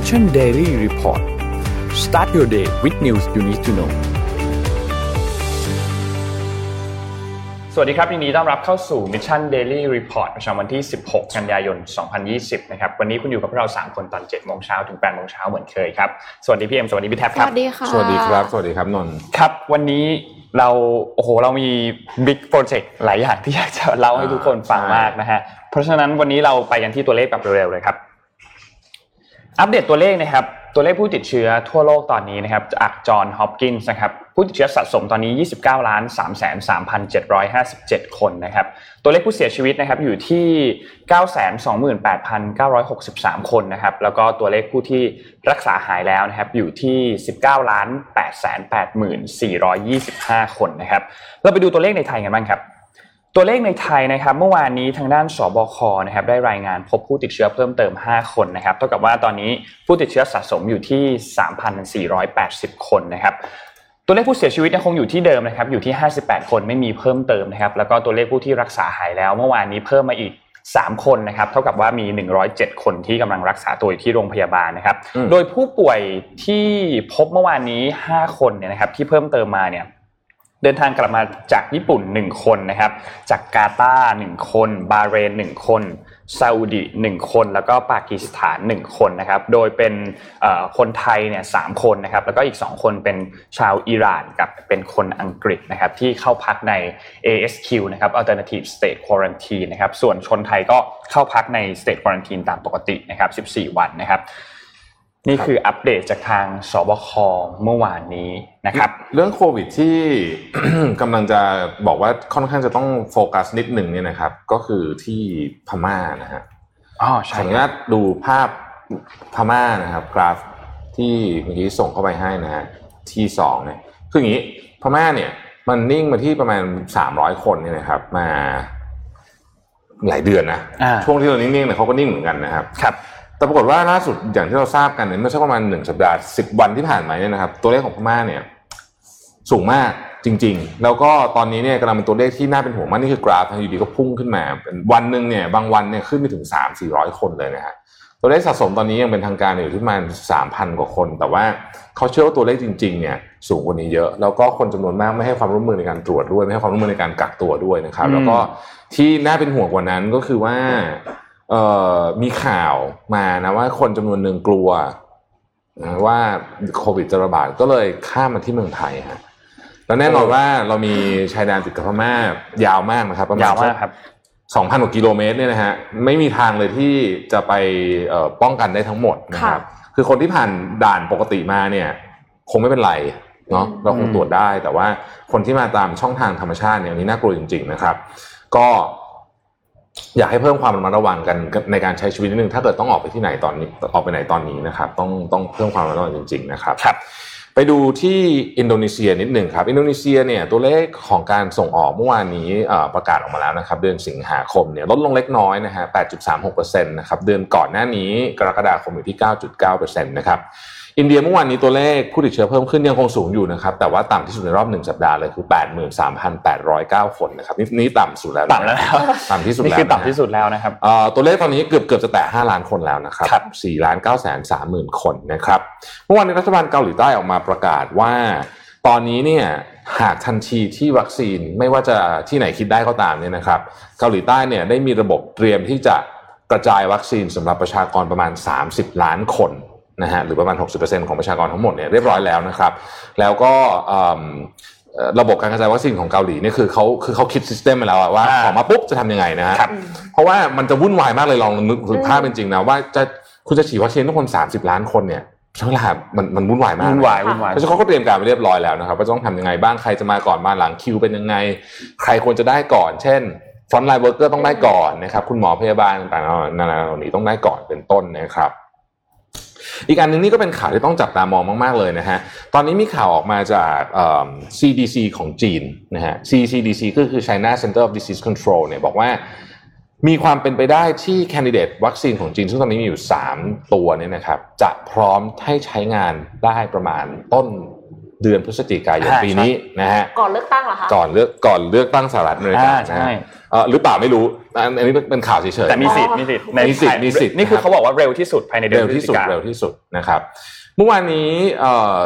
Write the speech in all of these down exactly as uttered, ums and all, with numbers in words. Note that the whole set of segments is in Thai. Mission Daily Report Start your day with news you need to know สวัสดีครับยินดีต้อนรับเข้าสู่ Mission Daily Report ประจำวันที่สิบหกกันยายนสองพันยี่สิบนะครับวันนี้คุณอยู่กับเราสามคนตอน เจ็ดโมงเช้าถึงแปดโมงเช้าเหมือนเคยครับสวัสดีพี่เอ็มสวัสดีพี่แท็บครับสวัสดีค่ะสวัสดีครับสวัสดีครับนนท์ครับวันนี้เราโอ้โหเรามีบิ๊กโปรเจกต์หลายอย่างที่อยากจะเล่าให้ทุกคนฟังมากนะฮะเพราะฉะนั้นวันนี้เราไปกันที่ตัวเลขแบบเร็วๆเลยครับอัปเดตตัวเลขนะครับตัวเลขผู้ติดเชื้อทั่วโลกตอนนี้นะครับจากจอห์นฮอปกินส์นะครับผู้ติดเชื้อสะสมตอนนี้ ยี่สิบเก้าล้านสามแสนสามพันเจ็ดร้อยห้าสิบเจ็ด คนนะครับตัวเลขผู้เสียชีวิตนะครับอยู่ที่ เก้าแสนสองหมื่นแปดพันเก้าร้อยหกสิบสาม คนนะครับแล้วก็ตัวเลขผู้ที่รักษาหายแล้วนะครับอยู่ที่ สิบเก้าล้านแปดแสนแปดหมื่นสี่ร้อยยี่สิบห้า คนนะครับเราไปดูตัวเลขในไทยกันบ้างครับตัวเลขในไทยนะครับเมื่อวานนี้ทางด้านสบคนะครับได้รายงานพบผู้ติดเชื้อเพิ่มเติมห้าคนนะครับเท่ากับว่าตอนนี้ผู้ติดเชื้อสะสมอยู่ที่ สามพันสี่ร้อยแปดสิบ คนนะครับตัวเลขผู้เสียชีวิตยังคงอยู่ที่เดิมนะครับอยู่ที่ห้าสิบแปดคนไม่มีเพิ่มเติมนะครับแล้วก็ตัวเลขผู้ที่รักษาหายแล้วเมื่อวานนี้เพิ่มมาอีกสามคนนะครับเท่ากับว่ามีหนึ่งร้อยเจ็ดคนที่กำลังรักษาตัวอยู่ที่โรงพยาบาลนะครับโดยผู้ป่วยที่พบเมื่อวานนี้ห้าคนเนี่ยนะครับที่เพิ่มเติมมาเนี่ยเดินทางกลับมาจากญี่ปุ่นหนึ่งคนนะครับจากกาตาร์หนึ่งคนบาห์เรนหนึ่งคนซาอุดิหนึ่งคนแล้วก็ปากีสถานหนึ่งคนนะครับโดยเป็นเอ่อคนไทยเนี่ยสามคนนะครับแล้วก็อีกสองคนเป็นชาวอิหร่านกับเป็นคนอังกฤษนะครับที่เข้าพักใน เอ เอส คิว นะครับ Alternative State Quarantine นะครับส่วนชนไทยก็เข้าพักใน State Quarantine ตามปกตินะครับสิบสี่วันนะครับนี่คืออัปเดตจากทางสบคเมื่อวานนี้นะครับเรื่องโควิดที่ กำลังจะบอกว่าค่อนข้างจะต้องโฟกัสนิดหนึ่งเนี่ยนะครับก็คือที่พม่านะฮะอ๋อใช่ขออนุญาตดูภาพพม่านะครับกราฟที่เมื่อกี้ส่งเข้าไปให้นะฮะที่สองเนี่ยคืออย่างนี้พม่าเนี่ยมันนิ่งมาที่ประมาณสามร้อยคนเนี่ยนะครับมาหลายเดือนนะช่วงที่เรานิ่งๆเนี่ยเขาก็นิ่งเหมือนกันนะครับครับแต่ปรากฏว่าล่าสุดอย่างที่เราทราบกันเนี่ยเมื่อสักประมาณหนึ่งสัปดาห์สิบวันที่ผ่านมาเนี่ยนะครับตัวเลขของพม่าเนี่ยสูงมากจริงๆแล้วก็ตอนนี้เนี่ยกำลังเป็นตัวเลขที่น่าเป็นห่วงมากนี่คือกราฟอยู่ดีก็พุ่งขึ้นมาเป็นวันนึงเนี่ยบางวันเนี่ยขึ้นไปถึง สามถึงสี่ร้อย คนเลยนะฮะตัวเลขสะสมตอนนี้ยังเป็นทางการอยู่ที่ประมาณ สามพัน กว่าคนแต่ว่าเขาเชื่อว่าตัวเลขจริงๆเนี่ยสูงกว่านี้เยอะแล้วก็คนจำนวนมากไม่ให้ความร่วมมือในการตรวจด้วยไม่ให้ความร่วมมือในการกักตัวด้วยนะครับแล้วก็ที่น่าเป็นห่วงกว่านั้นก็คือว่าเอ่อมีข่าวมานะว่าคนจำนวนหนึ่งกลัวว่าโควิดจะระบาดก็เลยข้ามมาที่เมืองไทยฮะแล้วแน่นอนว่าเรามีชายแดนติดกับพม่ายาวมากนะครับประมาณ สองพัน กว่ากิโลเมตรเนี่ยนะฮะไม่มีทางเลยที่จะไปเอ่อป้องกันได้ทั้งหมดนะครับคือคนที่ผ่านด่านปกติมาเนี่ยคงไม่เป็นไรเนาะเราคงตรวจได้แต่ว่าคนที่มาตามช่องทางธรรมชาติเนี่ยอันนี้น่ากลัวจริงๆนะครับก็อยากให้เพิ่มความระมัดระวังกันในการใช้ชีวิตนิดนึงถ้าเกิดต้องออกไปที่ไหนตอนนี้ออกไปไหนตอนนี้นะครับต้องต้องเพิ่มความระมัดระวังจริงๆนะครับครับไปดูที่อินโดนีเซียนิดนึงครับอินโดนีเซียเนี่ยตัวเลขของการส่งออกเมื่อวานนี้ประกาศออกมาแล้วนะครับเดือนสิงหาคมเนี่ยลดลงเล็กน้อยนะฮะ แปดจุดสามหกเปอร์เซ็นต์ นะครับเดือนก่อนหน้านี้กรกฎาคมอยู่ที่ เก้าจุดเก้าเปอร์เซ็นต์ นะครับอินเดียเมื่อวานนี้ตัวเลขผู้ติดเชื้อเพิ่มขึ้นยังคงสูงอยู่นะครับแต่ว่าต่ำที่สุดในรอบหนึ่งสัปดาห์เลยคือ แปดหมื่นสามพันแปดร้อยเก้า คนนะครับนี่นี่ต่ำสุดแล้วต่ำแล้วต่ำที่สุดแล้วนี่คือต่ำที่สุดแล้วนะครับเอ่อตัวเลขตอนนี้เกือบๆจะแตะห้าล้านคนแล้วนะครับ สี่ล้านเก้าแสนสามหมื่น คนนะครับเมื่อวานนี้รัฐบาลเกาหลีใต้ออกมาประกาศว่าตอนนี้เนี่ยหากทันทีที่วัคซีนไม่ว่าจะที่ไหนคิดได้ก็ตามเนี่ยนะครับเกาหลีใต้เนี่ยได้มีระบบเตรียมที่จะกระจายวัคซีนสำหรับประชากรประมาณสามสิบล้านคนนะฮะหรือประมาณ หกสิบเปอร์เซ็นต์ ของประชากรทั้งหมดเนี่ยเรียบร้อยแล้วนะครับแล้วก็ระบบการกระจายวัคซีนของเกาหลีเนี่ยคือเขาคือเขาคิดซิสเต็มมาแล้วว่าออกมาปุ๊บจะทำยังไงนะฮะเพราะว่ามันจะวุ่นวายมากเลยลองนึกถึงภาพเป็นจริงนะว่าจะคุณจะฉีดวัคซีนทุกคนสามสิบล้านคนเนี่ยใช่ครับมันมันวุ่นวายมากวุ่นวายวุ่นวายเพราะฉะนั้นเขาก็เตรียมการไปเรียบร้อยแล้วนะครับว่าต้องทำยังไงบ้างใครจะมาก่อนมาหลังคิวเป็นยังไงใครควรจะได้ก่อนเช่นฟรอนต์ไลน์เวิร์กเกอร์ต้องได้ก่อนนะครับคุณหมอพยาบาลต่างๆนานาเหล่านี้ต้องได้ก่อนเป็นต้นนะครับอีกอันนึงนี่ก็เป็นข่าวที่ต้องจับตามองมากๆเลยนะฮะตอนนี้มีข่าวออกมาจาก ซี ดี ซี ของจีนนะฮะ ซี ดี ซี ก็คือ China Center of Disease Control เนี่ยบอกว่ามีความเป็นไปได้ที่แคนดิเดตวัคซีนของจีนซึ่งตอนนี้มีอยู่สามตัวเนี่ยนะครับจะพร้อมให้ใช้งานได้ประมาณต้น เดือนพฤศจิกายนปีนี้นะฮะก่อนเลือกตั้งเหรอคะก่อนเลือกก่อนเลือกตั้งสหรัฐอเมริกาใช่เอ่อหรือเปล่าไม่รู้อันนี้เป็นข่าวเฉยๆแต่มีสิทธิ์มีสิทธิ์มีสิทธิ์มีสิทธิ์นี่คือเขาบอกว่าเร็วที่สุดภายในเดือนพฤศจิกายนเร็วที่สุดนะครับเมื่อวานนี้เอ่อ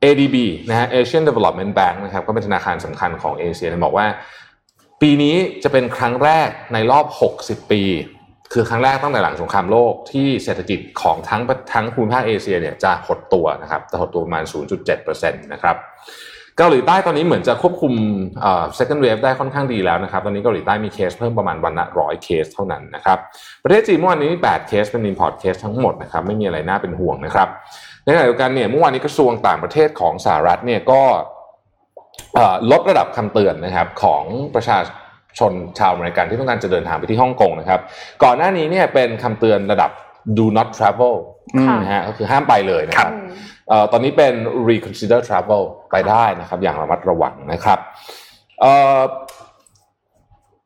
เอ ดี บี นะฮะ Asian Development Bank นะครับก็เป็นธนาคารสำคัญของเอเชียเนี่ยบอกว่าปีนี้จะเป็นครั้งแรกในรอบหกสิบปีคือครั้งแรกตั้งแต่หลังสงครามโลกที่เศรษฐกิจของทั้งทั้งภูมิภาคเอเชียเนี่ยจะหดตัวนะครับจะหดตัวประมาณ ศูนย์จุดเจ็ดเปอร์เซ็นต์ นะครับเกาหลีใต้ตอนนี้เหมือนจะควบคุมเอ่อ second wave ได้ค่อนข้างดีแล้วนะครับตอนนี้เกาหลีใต้มีเคสเพิ่มประมาณวันละหนึ่งร้อยเคสเท่านั้นนะครับประเทศจีนเมื่อวานนี้แปดเคสเป็น import case ทั้งหมดนะครับไม่มีอะไรน่าเป็นห่วงนะครับในขณะเดียวกันเนี่ยเมื่อวานนี้กระทรวงต่างประเทศของสหรัฐเนี่ยก็ลดระดับคำเตือนนะครับของประชาชนชาวอเมริกันที่ต้องการจะเดินทางไปที่ฮ่องกงนะครับก่อนหน้านี้เนี่ยเป็นคำเตือนระดับ do not travel นะฮะก็คือห้ามไปเลยนะครับตอนนี้เป็น reconsider travel ไปได้นะครับอย่างระมัดระวังนะครับ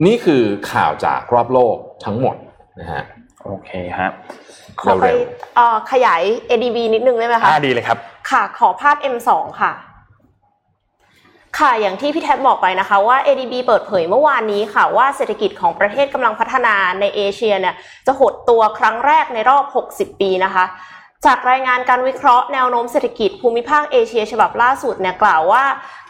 นี่คือข่าวจากรอบโลกทั้งหมดนะฮะโอเคครับขอไปขยาย เอ ดี บี นิดนึงได้ไหมคะดีเลยครับค่ะขอภาพ เอ็ม ทู ค่ะค่ะอย่างที่พี่แท็บบอกไปนะคะว่า เอ ดี บี เปิดเผยเมื่อวานนี้ค่ะว่าเศรษฐกิจของประเทศกำลังพัฒนาในเอเชียเนี่ยจะหดตัวครั้งแรกในรอบหกสิบปีนะคะจากรายงานการวิเคราะห์แนวโน้มเศรษฐกิจภูมิภาคเอเชียฉบับล่าสุดเนี่ยกล่าวว่า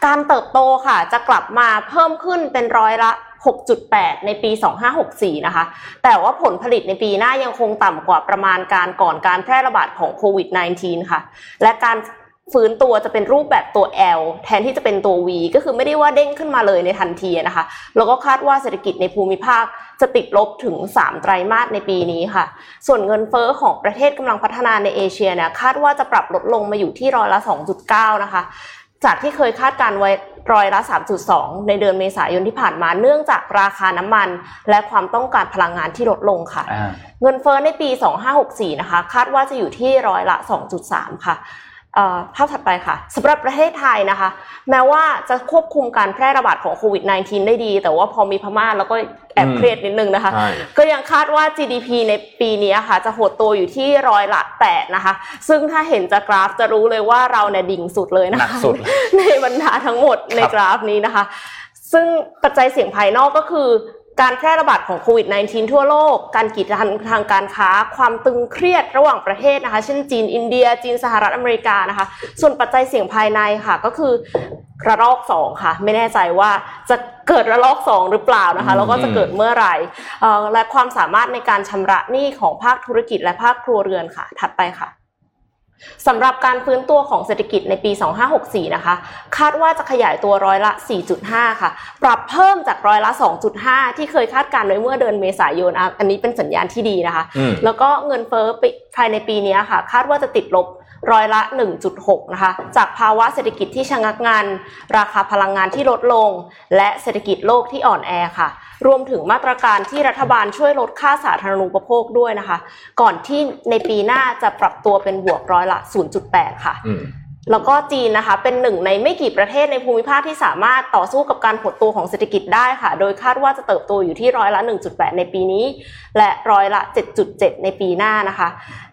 การเติบโตค่ะจะกลับมาเพิ่มขึ้นเป็นร้อยละ หกจุดแปด ในปีสองพันห้าร้อยหกสิบสี่นะคะแต่ว่าผลผลิตในปีหน้ายังคงต่ำกว่าประมาณการก่อนการแพร่ระบาดของโควิด สิบเก้า ค่ะและการฟื้นตัวจะเป็นรูปแบบตัว L แทนที่จะเป็นตัว V ก็คือไม่ได้ว่าเด้งขึ้นมาเลยในทันทีนะคะแล้วก็คาดว่าเศรษฐกิจในภูมิภาคจะติดลบถึงสามไตรมาสในปีนี้ค่ะส่วนเงินเฟ้อของประเทศกำลังพัฒนาในเอเชียเนี่ยคาดว่าจะปรับลดลงมาอยู่ที่ร้อยละ สองจุดเก้า นะคะจากที่เคยคาดการไว้ร้อยละ สามจุดสอง ในเดือนเมษายนที่ผ่านมาเนื่องจากราคาน้ำมันและความต้องการพลังงานที่ลดลงค่ะเงินเฟ้อในปีสองพันห้าร้อยหกสิบสี่นะคะคาดว่าจะอยู่ที่ร้อยละ สองจุดสาม ค่ะภาพถัดไปค่ะสำหรับประเทศไทยนะคะแม้ว่าจะควบคุมการแพร่ระบาดของโควิด สิบเก้า ได้ดีแต่ว่าพอมีพม่าแล้วก็แอบเครียดนิดนึงนะคะก็ยังคาดว่า จี ดี พี ในปีนี้ค่ะจะหดตัวอยู่ที่ร้อยละแปดนะคะซึ่งถ้าเห็นจากกราฟจะรู้เลยว่าเราเนี่ยดิ่งสุดเลยนะคะ ในบรรดาทั้งหมดในกราฟนี้นะคะซึ่งปัจจัยเสี่ยงภายนอกก็คือการแพร่ระบาดของโควิด สิบเก้า ทั่วโลกการกีดกันทางการค้าความตึงเครียดระหว่างประเทศนะคะเช่นจีนอินเดียจีนสหรัฐอเมริกานะคะส่วนปัจจัยเสี่ยงภายในค่ะก็คือระลอกสองค่ะไม่แน่ใจว่าจะเกิดระลอกสองหรือเปล่านะคะแล้วก็จะเกิดเมื่อไหร่และความสามารถในการชำระหนี้ของภาคธุรกิจและภาคครัวเรือนค่ะถัดไปค่ะสำหรับการฟื้นตัวของเศรษฐกิจในปีสองพันห้าร้อยหกสิบสี่นะคะคาดว่าจะขยายตัวร้อยละ สี่จุดห้า ค่ะปรับเพิ่มจากร้อยละ สองจุดห้า ที่เคยคาดการณ์ไว้เมื่อเดือนเมษายนอันนี้เป็นสัญญาณที่ดีนะคะแล้วก็เงินเฟ้อภายในปีนี้ค่ะคาดว่าจะติดลบร้อยละ หนึ่งจุดหก นะคะจากภาวะเศรษฐกิจที่ชะงักงันราคาพลังงานที่ลดลงและเศรษฐกิจโลกที่อ่อนแอค่ะรวมถึงมาตรการที่รัฐบาลช่วยลดค่าสาธารณูปโภคด้วยนะคะก่อนที่ในปีหน้าจะปรับตัวเป็นบวกร้อยละ ศูนย์จุดแปด ค่ะแล้วก็จีนนะคะเป็นหนึ่งในไม่กี่ประเทศในภูมิภาคที่สามารถต่อสู้กับการหดตัวของเศรษฐกิจได้ค่ะโดยคาดว่าจะเติบโตอยู่ที่ร้อยละ หนึ่งจุดแปด ในปีนี้และร้อยละ เจ็ดจุดเจ็ด ในปีหน้านะคะ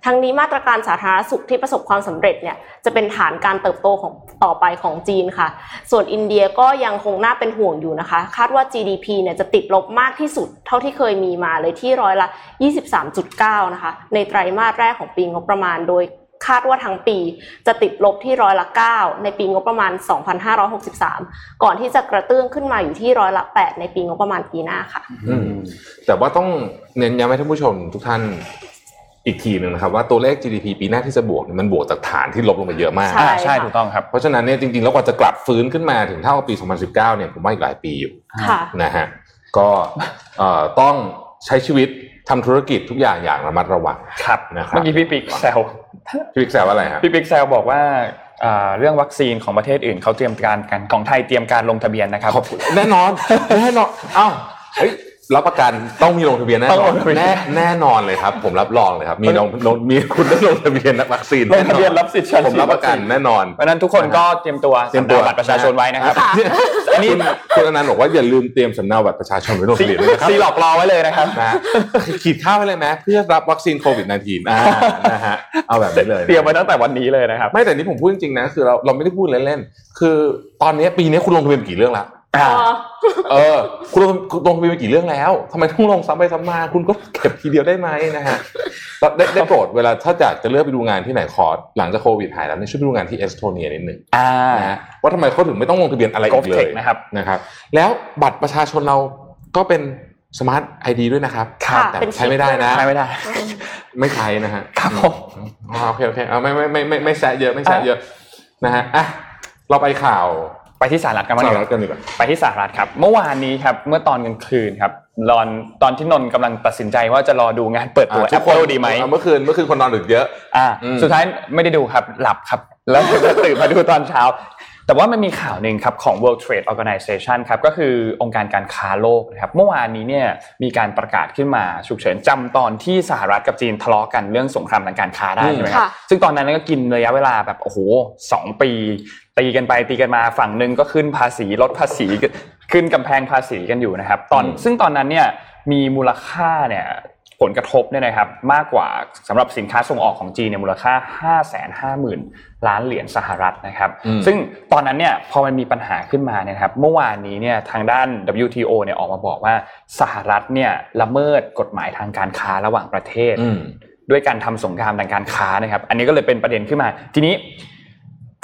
ทั้งนี้มาตรการสาธารณสุขที่ประสบความสำเร็จเนี่ยจะเป็นฐานการเติบโตของต่อไปของจีนค่ะส่วนอินเดียก็ยังคงน่าเป็นห่วงอยู่นะคะคาดว่า จี ดี พี เนี่ยจะติดลบมากที่สุดเท่าที่เคยมีมาเลยที่ร้อยละ ยี่สิบสามจุดเก้า นะคะในไตรมาสแรกของปีงบประมาณโดยคาดว่าทั้งปีจะติดลบที่ร้อยละเก้าในปีงบประมาณสองพันห้าร้อยหกสิบสามก่อนที่จะกระเตื้องขึ้นมาอยู่ที่ร้อยละแปดในปีงบประมาณปีหน้าค่ะแต่ว่าต้องเน้นย้ำให้ท่านผู้ชมทุกท่านอีกทีนึงนะครับว่าตัวเลข จี ดี พี ปีหน้าที่จะบวกมันบวกจากฐานที่ลบลงไปเยอะมากใช่ใช่ถูกต้องครับเพราะฉะนั้นเนี่ยจริงๆแล้วกว่าจะกลับฟื้นขึ้นมาถึงเท่าปีสองพันสิบเก้าเนี่ยผมว่าอีกหลายปีอยู่นะฮะก็ต้องใช้ชีวิตทำธุรกิจทุกอย่างอย่างระมัดระวังครับนะครับเมื่อกี้พี่ปิ๊กแซวพี่ปิ๊กแซวอะไรฮะพี่ปิ๊กแซวบอกว่าเรื่องวัคซีนของประเทศอื่นเขาเตรียมการกันของไทยเตรียมการลงทะเบียนนะครับแน่นอนแน่นอนเอ้าเฮ้ย รับประกันต้องมีลงทะเบียนแน่นอนแน่แน่นอนเลยครับผมรับรองเลยครับมีมีคุณได้ลงทะเบียนวัคซีนลงทะเบียนรับสิทธิ์ฉีดผมรับประกันแน่นอนเพราะนั้นทุกคนก็เตรียมตัวเตรียมตัวบัตรประชาชนไว้นะครับอันนี้คุณอนันต์บอกว่าอย่าลืมเตรียมสำเนาบัตรประชาชนไว้ลงทะเบียนนะครับซีหลอกรอไว้เลยนะครับนะขีดข้าวไว้เลยนะเพื่อรับวัคซีนโควิด สิบเก้า อ่านะฮะเอาแบบนี้เลยเตรียมไว้ตั้งแต่วันนี้เลยนะครับไม่แต่นี่ผมพูดจริงๆนะคือเราเราไม่ได้พูดเล่นๆคือตอนนี้ปีนี้คุณลงทะเบียนกี่เรื่องละอ่าเออคุณลงทะเบียนไปกี่เรื่องแล้วทำไมต้องลงซ้ำไปซ้ำมาคุณก็เก็บทีเดียวได้ไหมนะฮะได้ได้โปรดเวลาถ้าจะจะเลือกไปดูงานที่ไหนขอหลังจากโควิดหายแล้วเนี่ยช่วยไปดูงานที่เอสโตเนียนิดนึงอ่านะว่าทำไมเขาถึงไม่ต้องลงทะเบียนอะไรอีกเลยนะครับนะครับแล้วบัตรประชาชนเราก็เป็นสมาร์ท ไอ ดี ด้วยนะครับแต่ใช้ไม่ได้นะใช้ไม่ได้ไม่ใช้นะฮะครับผมอ๋อโอเคโอเคเอาไม่ไม่ไม่ไม่แซะเยอะไม่แซะเยอะนะฮะอ่ะเราไปข่าวไปที่สหรัฐกันบ้างดีกว่าไปที่สหรัฐครับเมื่อวานนี้ครับเมื่อตอนกลางคืนครับตอนตอนที่นนท์กำลังตัดสินใจว่าจะรอดูงานเปิดตัว Apple ดีไหมเมื่อคืนเมื่อคืนคนนอนดึกเยอะอ่าสุดท้ายไม่ได้ดูครับหลับครับแล้วตื่นมาดูตอนเช้าแต่ว่ามันมีข่าวหนึ่งครับของ World Trade Organization ครับก็คือองค์การการค้าโลกนะครับเมื่อวานนี้เนี่ยมีการประกาศขึ้นมาฉุกเฉินจำตอนที่สหรัฐกับจีนทะเลาะกันเรื่องสงครามทางการค้าได้ใช่ไหมครับซึ่งตอนนั้นก็กินระยะเวลาแบบโอ้โหสองปีตีกันไปตีกันมาฝั่งนึงก็ขึ้นภาษีลดภาษีขึ้นกำแพงภาษีกันอยู่นะครับตอนซึ่งตอนนั้นเนี่ยมีมูลค่าเนี่ยผลกระทบเนี่ยนะครับมากกว่าสำหรับสินค้าส่งออกของจีนเนี่ยมูลค่า ห้าแสนห้าหมื่น ล้านเหรียญสหรัฐนะครับซึ่งตอนนั้นเนี่ยพอมันมีปัญหาขึ้นมาเนี่ยครับเมื่อวานนี้เนี่ยทางด้าน ดับเบิลยู ที โอ เนี่ยออกมาบอกว่าสหรัฐเนี่ยละเมิดกฎหมายทางการค้าระหว่างประเทศด้วยการทำสงครามทางการค้านะครับอันนี้ก็เลยเป็นประเด็นขึ้นมาทีนี้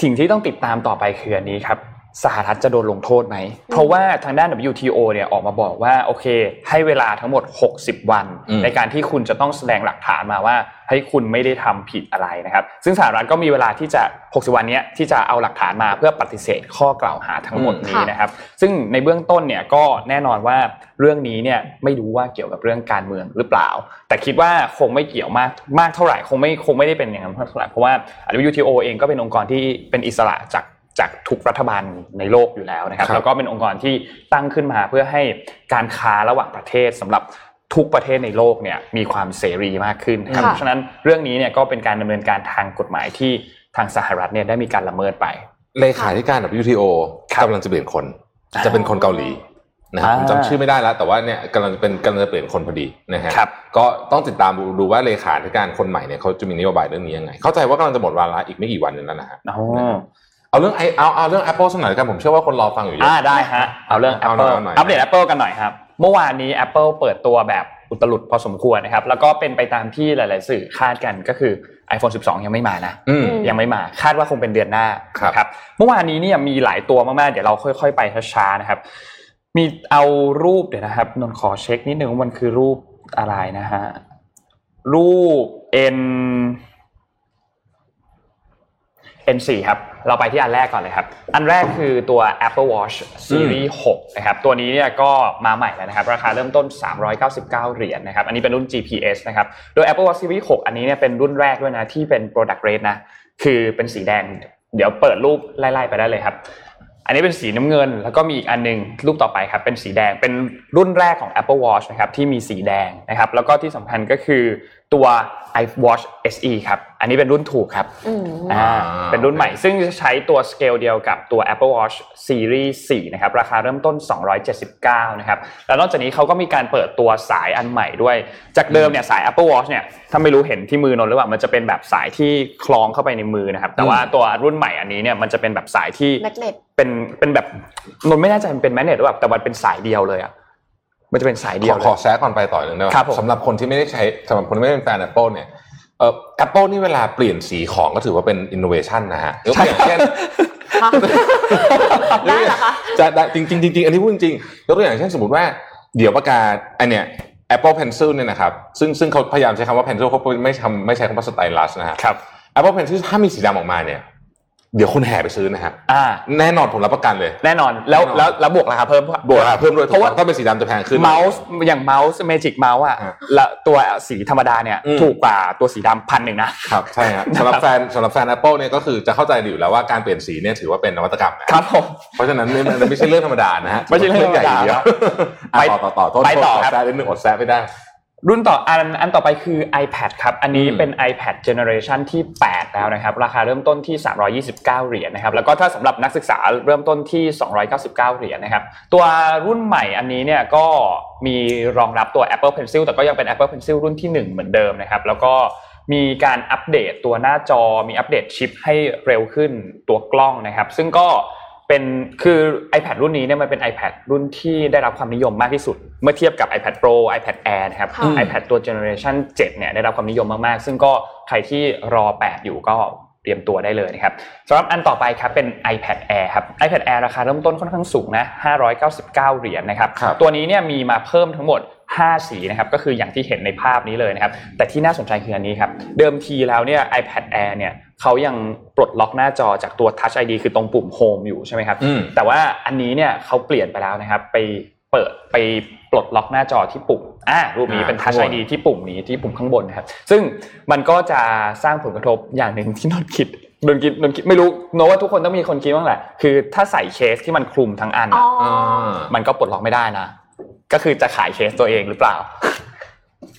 สิ่งที่ต้องติดตามต่อไปคืออันนี้ครับสหรัฐจะโดนลงโทษไหมเพราะว่าทางด้าน ดับเบิลยู ที โอ เนี่ยออกมาบอกว่าโอเคให้เวลาทั้งหมดหกสิบวันในการที่คุณจะต้องแสดงหลักฐานมาว่าให้คุณไม่ได้ทำผิดอะไรนะครับซึ่งสหรัฐก็มีเวลาที่จะหกสิบวันนี้ที่จะเอาหลักฐานมาเพื่อปฏิเสธข้อกล่าวหาทั้งหมดนี้นะครับซึ่งในเบื้องต้นเนี่ยก็แน่นอนว่าเรื่องนี้เนี่ยไม่รู้ว่าเกี่ยวกับเรื่องการเมืองหรือเปล่าแต่คิดว่าคงไม่เกี่ยวมากมากเท่าไหร่คงไม่คงไม่ได้เป็นอย่างนั้นเท่าไหร่เพราะว่า ดับเบิลยู ที โอ เองก็เป็นองค์กรที่เป็นอิสระจากจากทุกรัฐบาลในโลกอยู่แล้วนะครับแล้วก็เป็นองค์กรที่ตั้งขึ้นมาเพื่อให้การค้าระหว่างประเทศสำหรับทุกประเทศในโลกเนี่ยมีความเสรีมากขึ้นนะครับเพราะฉะนั้นเรื่องนี้เนี่ยก็เป็นการดำเนินการทางกฎหมายที่ทางสหรัฐเนี่ยได้มีการละเมิดไปเลขาธิการ ดับเบิลยู ที โอ กำลังจะเปลี่ยนคนจะเป็นคนเกาหลีนะครับผมจำชื่อไม่ได้แล้วแต่ว่าเนี่ยกำลังเป็นกำลังจะเปลี่ยนคนพอดีนะฮะก็ต้องติดตามดูว่าเลขาธิการคนใหม่เนี่ยเขาจะมีนโยบายเรื่องนี้ยังไงเข้าใจว่ากำลังจะหมดวาระอีกไม่กี่วันนึงแล้วนะฮะเอาเรื่องไอเอาเอาเรื่อง Apple สักหน่อยกันผมเชื่อว่าคนรอฟังอยู่เยอะอ่าได้ฮะเอาเรื่อง Apple อัปเดต Apple กันหน่อยครับเมื่อวานนี้ Apple เปิดตัวแบบอุตลุดพอสมควรนะครับแล้วก็เป็นไปตามที่หลายๆสื่อคาดกันก็คือ ไอโฟนสิบสอง ยังไม่มานะยังไม่มาคาดว่าคงเป็นเดือนหน้าครับเมื่อวานนี้เนี่ยมีหลายตัวมากๆเดี๋ยวเราค่อยๆไปช้าๆนะครับมีเอารูปเดี๋ยวนะครับนนขอเช็คนิดนึงว่ามันคือรูปอะไรนะฮะรูป N เอ็น โฟร์ ครับเราไปที่อันแรกก่อนเลยครับอันแรกคือตัว Apple Watch Series หกนะครับตัวนี้เนี่ยก็มาใหม่แล้วนะครับราคาเริ่มต้นสามร้อยเก้าสิบเก้าเหรียญนะครับอันนี้เป็นรุ่น จี พี เอส นะครับโดย Apple Watch Series หกอันนี้เนี่ยเป็นรุ่นแรกด้วยนะที่เป็น Product Red นะคือเป็นสีแดงเดี๋ยวเปิดรูปไล่ๆไปได้เลยครับอันนี้เป็นสีน้ำเงินแล้วก็มีอีกอันนึงรูปต่อไปครับเป็นสีแดงเป็นรุ่นแรกของ Apple Watch นะครับที่มีสีแดงนะครับแล้วก็ที่สำคัญก็คือตัว Apple Watch เอส อี ครับอันนี้เป็นรุ่นถูกครับอ่าเป็นรุ่นใหม่ซึ่งจะใช้ตัวสเกลเดียวกับตัว Apple Watch Series สี่นะครับราคาเริ่มต้นสองร้อยเจ็ดสิบเก้านะครับแล้วนอกจากนี้เขาก็มีการเปิดตัวสายอันใหม่ด้วยจากเดิมเนี่ยสาย Apple Watch เนี่ยถ้าไม่รู้เห็นที่มือนนหรือเปล่ามันจะเป็นแบบสายที่คล้องเข้าไปในมือนะครับแต่ว่าตัวรุ่นใหม่อันนี้เนี่ยมันจะเป็นแบบสายที่เป็นเป็นแบบนนไม่แน่ใจมันเป็นแมกเนตหรือเปล่าแต่มันเป็นสายเดียวเลยอะมันจะเป็นสายเดียวขอแซะก่อนไปต่อหนึ่งนะครับสำหรับคนที่ไม่ได้ใช้สำหรับคนที่ไม่เป็นแฟน Apple เนี่ยเอ่อ Apple นี่เวลาเปลี่ยนสีของก็ถือว่าเป็นอินโนเวชั่นนะฮะยกตัวอย่างเช่นได้เหรอคะจะได้จริงๆๆอันนี้พูดจริงยกตัวอย่างเช่นสมมุติว่าเดี๋ยวประกาศอันเนี้ย Apple Pencil เนี่ยนะครับซึ่งซึ่งเขาพยายามใช้คำว่า Pencil เขาไม่ทำไม่ใช้คำว่า Stylus นะฮะครับ Apple Pencil ถ้ามีสีดำออกมาเนี่ย เดี๋ยวคนแห่ไปซื้อนะฮะอ่าแน่นอนผมรับประกันเลยแน่นอนแล้วแล้วแล้วบวกราคาเพิ่มบวกราคาเพิ่มด้วยเพราะว่าถ้าเป็นสีดำจะแพงขึ้นเมาส์อย่างเมาส์ Magic เมาส์อ่ะตัวสีธรรมดาเนี่ยถูกกว่าตัวสีดำ หนึ่งพัน นึงนะครับใช่ฮะสำหรับแฟนสำหรับแฟน Apple เนี่ยก็คือจะเข้าใจดีอยู่แล้วว่าการเปลี่ยนสีเนี่ยถือว่าเป็นนวัตกรรมนะครับผมเพราะฉะนั้นมันไม่ใช่เรื่องธรรมดานะฮะไม่ใช่เรื่องใหญ่เดียวไปต่อต่อโทษต่อแซะนิดนึงอดแซะไม่ได้รุ่นต่ออันอันต่อไปคือ iPad ครับอันนี้เป็น iPad Generation ที่แปดแล้วนะครับราคาเริ่มต้นที่สามร้อยยี่สิบเก้าเหรียญนะครับแล้วก็ถ้าสำหรับนักศึกษาเริ่มต้นที่สองร้อยเก้าสิบเก้าเหรียญนะครับตัวรุ่นใหม่อันนี้เนี่ยก็มีรองรับตัว Apple Pencil แต่ก็ยังเป็น Apple Pencil รุ่นที่หนึ่งเหมือนเดิมนะครับแล้วก็มีการอัปเดตตัวหน้าจอมีอัปเดตชิปให้เร็วขึ้นตัวกล้องนะครับซึ่งก็เป็นคือ iPad รุ่นนี้เนี่ยมันเป็น iPad รุ่นที่ได้รับความนิยมมากที่สุดเมื่อเทียบกับ iPad Pro iPad Air นะครับ iPad ตัว Generation เจ็ดเนี่ยได้รับความนิยมมากๆซึ่งก็ใครที่รอแปดอยู่ก็เตรียมตัวได้เลยนะครับสำหรับอันต่อไปครับเป็น iPad Air ครับ iPad Air ราคาเริ่มต้นค่อนข้างสูงนะห้าร้อยเก้าสิบเก้าเหรียญนะครับตัวนี้เนี่ยมีมาเพิ่มทั้งหมดห้าสีนะครับก็คืออย่างที่เห็นในภาพนี้เลยนะครับแต่ที่น่าสนใจคืออันนี้ครับเดิมทีแล้วเนี่ย iPad Air เนี่ยเขายังปลดล็อกหน้าจอจากตัว Touch ไอ ดี คือตรงปุ่ม Home อยู่ใช่มั้ยครับแต่ว่าอันนี้เนี่ยเขาเปลี่ยนไปแล้วนะครับไปเปิดไปปลดล็อกหน้าจอที่ปุ่มอ่ารูปนี้เป็น Touch ไอ ดี ที่ปุ่มนี้ที่ปุ่มข้างบนนะครับซึ่งมันก็จะสร้างผลกระทบอย่างนึงที่นนท์คิดนนท์คิดนนท์คิดไม่รู้โน้ว่าทุกคนต้องมีคนคิดบ้างแหละคือถ้าใส่เคสที่มันคลุมทั้งอันมันก็ปลดล็อกไม่ได้นะก็คือจะขายเคสตัวเองหรือเปล่า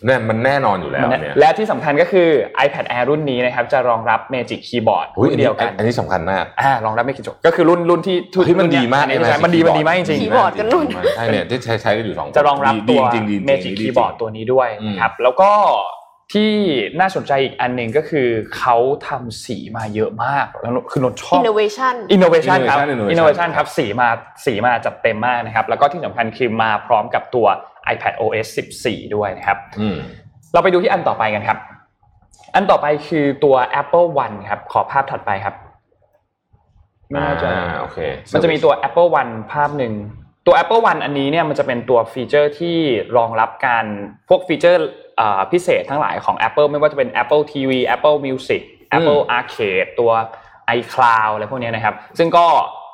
เนี่ยมันแน่นอนอยู่แล้วเนี่ยและที่สำคัญก็คือ iPad Air รุ่นนี้นะครับจะรองรับ Magic Keyboard รุ่นเดียวกันอันนี้สำคัญมากอ่ารองรับ Magic Keyboard ก็คือรุ่นรุ่นที่ที่มันดีมากใช่มันดีมันดีมากจริงๆคีย์บอร์ดกันรุ่นใช่เนี่ยที่ใช้ใช้กันอยู่สองจะรองรับตัว Magic Keyboard ตัวนี้ด้วยนะครับแล้วก็ที่น่าสนใจอีกอันนึงก็คือเขาทำสีมาเยอะมากแล้วคือนนท์ชอบ innovation innovation ครับ innovation ครับสีมาสีมาจัดเต็มมากนะครับแล้วก็ที่สำคัญคือมาพร้อมกับตัว iPadOS สิบสี่ด้วยนะครับเราไปดูที่อันต่อไปกันครับอันต่อไปคือตัว Apple One ครับขอภาพถัดไปครับน่าจะโอเคมันจะมีตัว Apple One ภาพนึงตัว Apple One อันนี้เนี่ยมันจะเป็นตัวฟีเจอร์ที่รองรับการพวกฟีเจอร์เอ่อพิเศษทั้งหลายของ Apple ไม่ว่าจะเป็น Apple ที วี Apple Music Apple Arcade ตัว iCloud อะไรพวกนี้นะครับซึ่งก็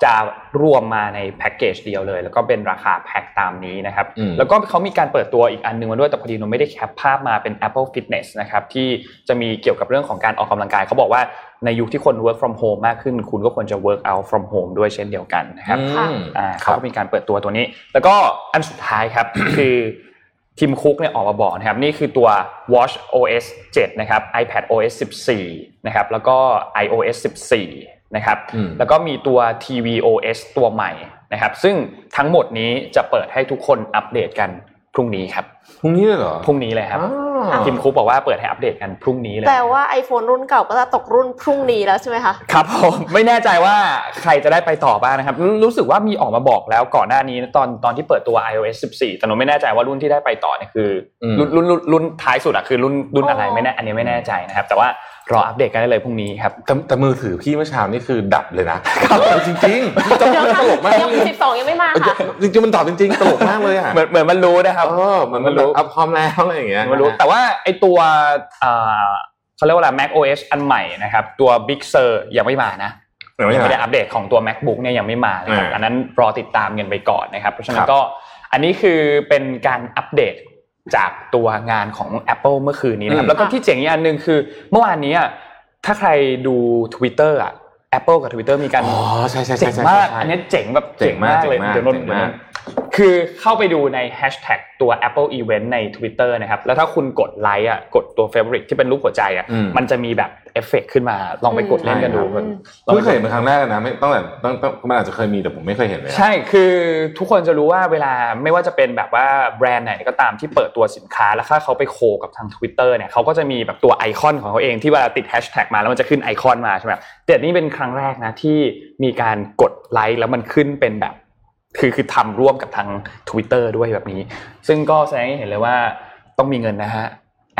จะรวมมาในแพ็คเกจเดียวเลยแล้วก็เป็นราคาแพ็คตามนี้นะครับแล้วก็เขามีการเปิดตัวอีกอันนึงมาด้วยแต่พอดีผมไม่ได้แคปภาพมาเป็น Apple Fitness นะครับที่จะมีเกี่ยวกับเรื่องของการออกกำลังกายเขาบอกว่าในยุคที่คน work from home มากขึ้นคุณก็ควรจะ work out from home ด้วยเช่นเดียวกันนะครับอ่าเขาก็มีการเปิดตัวตัวนี้แล้วก็อันสุดท้ายครับคือ Tim Cook เนี่ยออกมาบอกนะครับนี่คือตัว watchOS เจ็ดนะครับ iPadOS สิบสี่นะครับแล้วก็ iOS สิบสี่นะครับแล้วก็มีตัว tvOS ตัวใหม่นะครับซึ่งทั้งหมดนี้จะเปิดให้ทุกคนอัปเดตกันพรุ่งนี้ครับพรุ่งนี้เลยเหรอพรุ่งนี้เลยครับทีมคุปบอกว่าเปิดให้อัปเดตกันพรุ่งนี้เลยแปลว่า iPhone รุ่นเก่าก็จะตกรุ่นพรุ่งนี้แล้วใช่ไหมคะครับผมไม่แน่ใจว่าใครจะได้ไปต่อบ้างนะครับรู้สึกว่ามีออกมาบอกแล้วก่อนหน้านี้ตอนตอนที่เปิดตัว iOS สิบสี่แต่หนูไม่แน่ใจว่ารุ่นที่ได้ไปต่อเนี่ยคือรุ่นรุ่นรุ่นท้ายสุดอะคือรุ่นรุ่นอะไรไม่แน่อันนี้ไม่แน่ใจนะครับแต่ว่ารออัปเดตกันได้เลยพรุ่งนี้ครับแต่มือถือพี่เมื่อเช้านี่คือดับเลยนะจริงๆตลกมากยังสิบสองยังไม่มาค่ะจริงๆมันดับจริงๆตลกมากเลยอ่ะเหมือนเหมือนมันรู้นะครับเออมันรู้อัพพร้อมแล้วอะไรอย่างเงี้ยมันรู้แต่ว่าไอ้ตัวเอ่อเค้าเรียกว่าอะไร macOS อันใหม่นะครับตัว Big Sur ยังไม่มานะยังไม่ได้อัปเดตของตัว MacBook เนี่ยยังไม่มานะครับอันนั้นรอติดตามกันไปก่อนนะครับเพราะฉะนั้นก็อันนี้คือเป็นการอัปเดตจากตัวงานของ Apple เมื่อคืนนี้นะครับแล้วก็ที่เจ๋งอีกอันนึงคือเมื่อวานนี้อ่ะถ้าใครดู Twitter อ่ะ Apple กับ Twitter มีกันอ๋อใช่ๆๆเจ๋งมากอันนี้เจ๋งแบบเจ๋งมากเลยเดี๋ยวนนท์นะคือเข้าไปดูในแฮชแท็กตัว Apple Event ใน Twitter นะครับแล้วถ้าคุณกดไลค์อ่ะกดตัว Favorite ที่เป็นรูปหัวใจอ่ะมันจะมีแบบเอฟเฟคขึ้นมาลองไปกดเล่นกันดูมันเราไม่เคยเห็นเป็นครั้งแรกนะไม่ตั้งแต่ตั้งมันอาจจะเคยมีแต่ผมไม่เคยเห็นเลยใช่คือทุกคนจะรู้ว่าเวลาไม่ว่าจะเป็นแบบว่าแบรนด์ไหนก็ตามที่เปิดตัวสินค้าแล้วถ้าเขาไปโคกับทาง Twitter เนี่ยเขาก็จะมีแบบตัวไอคอนของเขาเองที่เวลาติดแฮชแท็กมาแล้วมันจะขึ้นไอคอนมาใช่มั้ยแต่นี่เป็นครั้งแรกนะที่มีการกดไลค์แล้วมันขึ้นเป็นแบบคือคือทำร่วมกับทาง Twitter ด้วยแบบนี้ซึ่งก็แสดงให้เห็นเลยว่าต้องมีเงินนะฮะ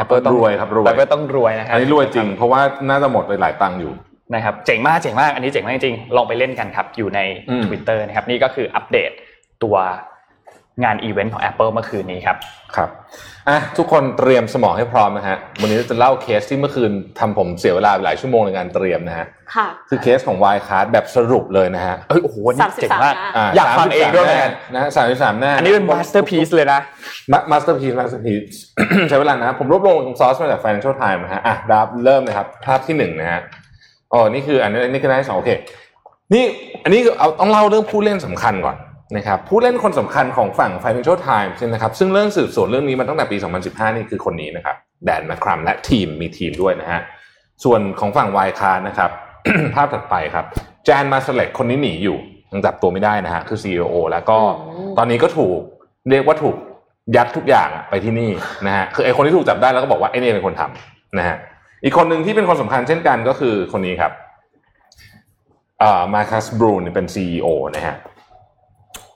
Apple ต้องรวยครับรวย Apple ต้องรวยนะครับอันนี้รวยจริงเพราะว่าน่าจะหมดไปหลายตังค์อยู่นะครับเจ๋งมากเจ๋งมากอันนี้เจ๋งมากจริงๆลองไปเล่นกันครับอยู่ใน Twitter นะครับนี่ก็คืออัปเดตตัว งานอีเวนต์ของ Apple เมื่อคืนนี้ครับครับอ่ะทุกคนเตรียมสมองให้พร้อมนะฮะวันนี้จะเล่าเคสที่เมื่อคืนทำผมเสียเวลาหลายชั่วโมงในการเตรียมนะฮะค่ะคือเคสของ Wirecard แบบสรุปเลยนะฮะเอ้ยโอ้โหนี่เจ๋งมากอยากฟังเองด้วยนะสามสิบสามหน้าอันนี้เป็น masterpiece เลยนะ masterpiece masterpiece ใช้เวลานะผมรวบรวมซอสมาจาก Financial Times นะฮะอ่ะรับเริ่มเลยครับภาพที่หนึ่งนะฮะอ๋อนี่คืออันนี้นี่คือหน้าที่สองโอเคนี่อันนี้เอาต้องเล่าเรื่องผู้เล่นสำคัญก่อนนะครับผู้เล่นคนสำคัญของฝั่ง Financial Times นะครับซึ่งเรื่องสืบสวนเรื่องนี้มาตั้งแต่ปีสองพันสิบห้านี่คือคนนี้นะครับแดนแมคครัมและทีมมีทีมด้วยนะฮะส่วนของฝั่ง Wirecard นะครับ ภาพถัดไปครับJan Marsalekคนนี้หนีอยู่ยังจับตัวไม่ได้นะฮะคือ ซี อี โอ แล้วก็ตอนนี้ก็ถูกเรียกว่าถูกยัดทุกอย่างไปที่นี่นะฮะคือไอ้คนที่ถูกจับได้แล้วก็บอกว่าไอ้นี่เป็นคนทำนะฮะอีกคนนึงที่เป็นคนสำคัญเช่นกันก็คือคนนี้ครับเอ่อ Markus Braun เป็น ซี อี โอ นะฮะ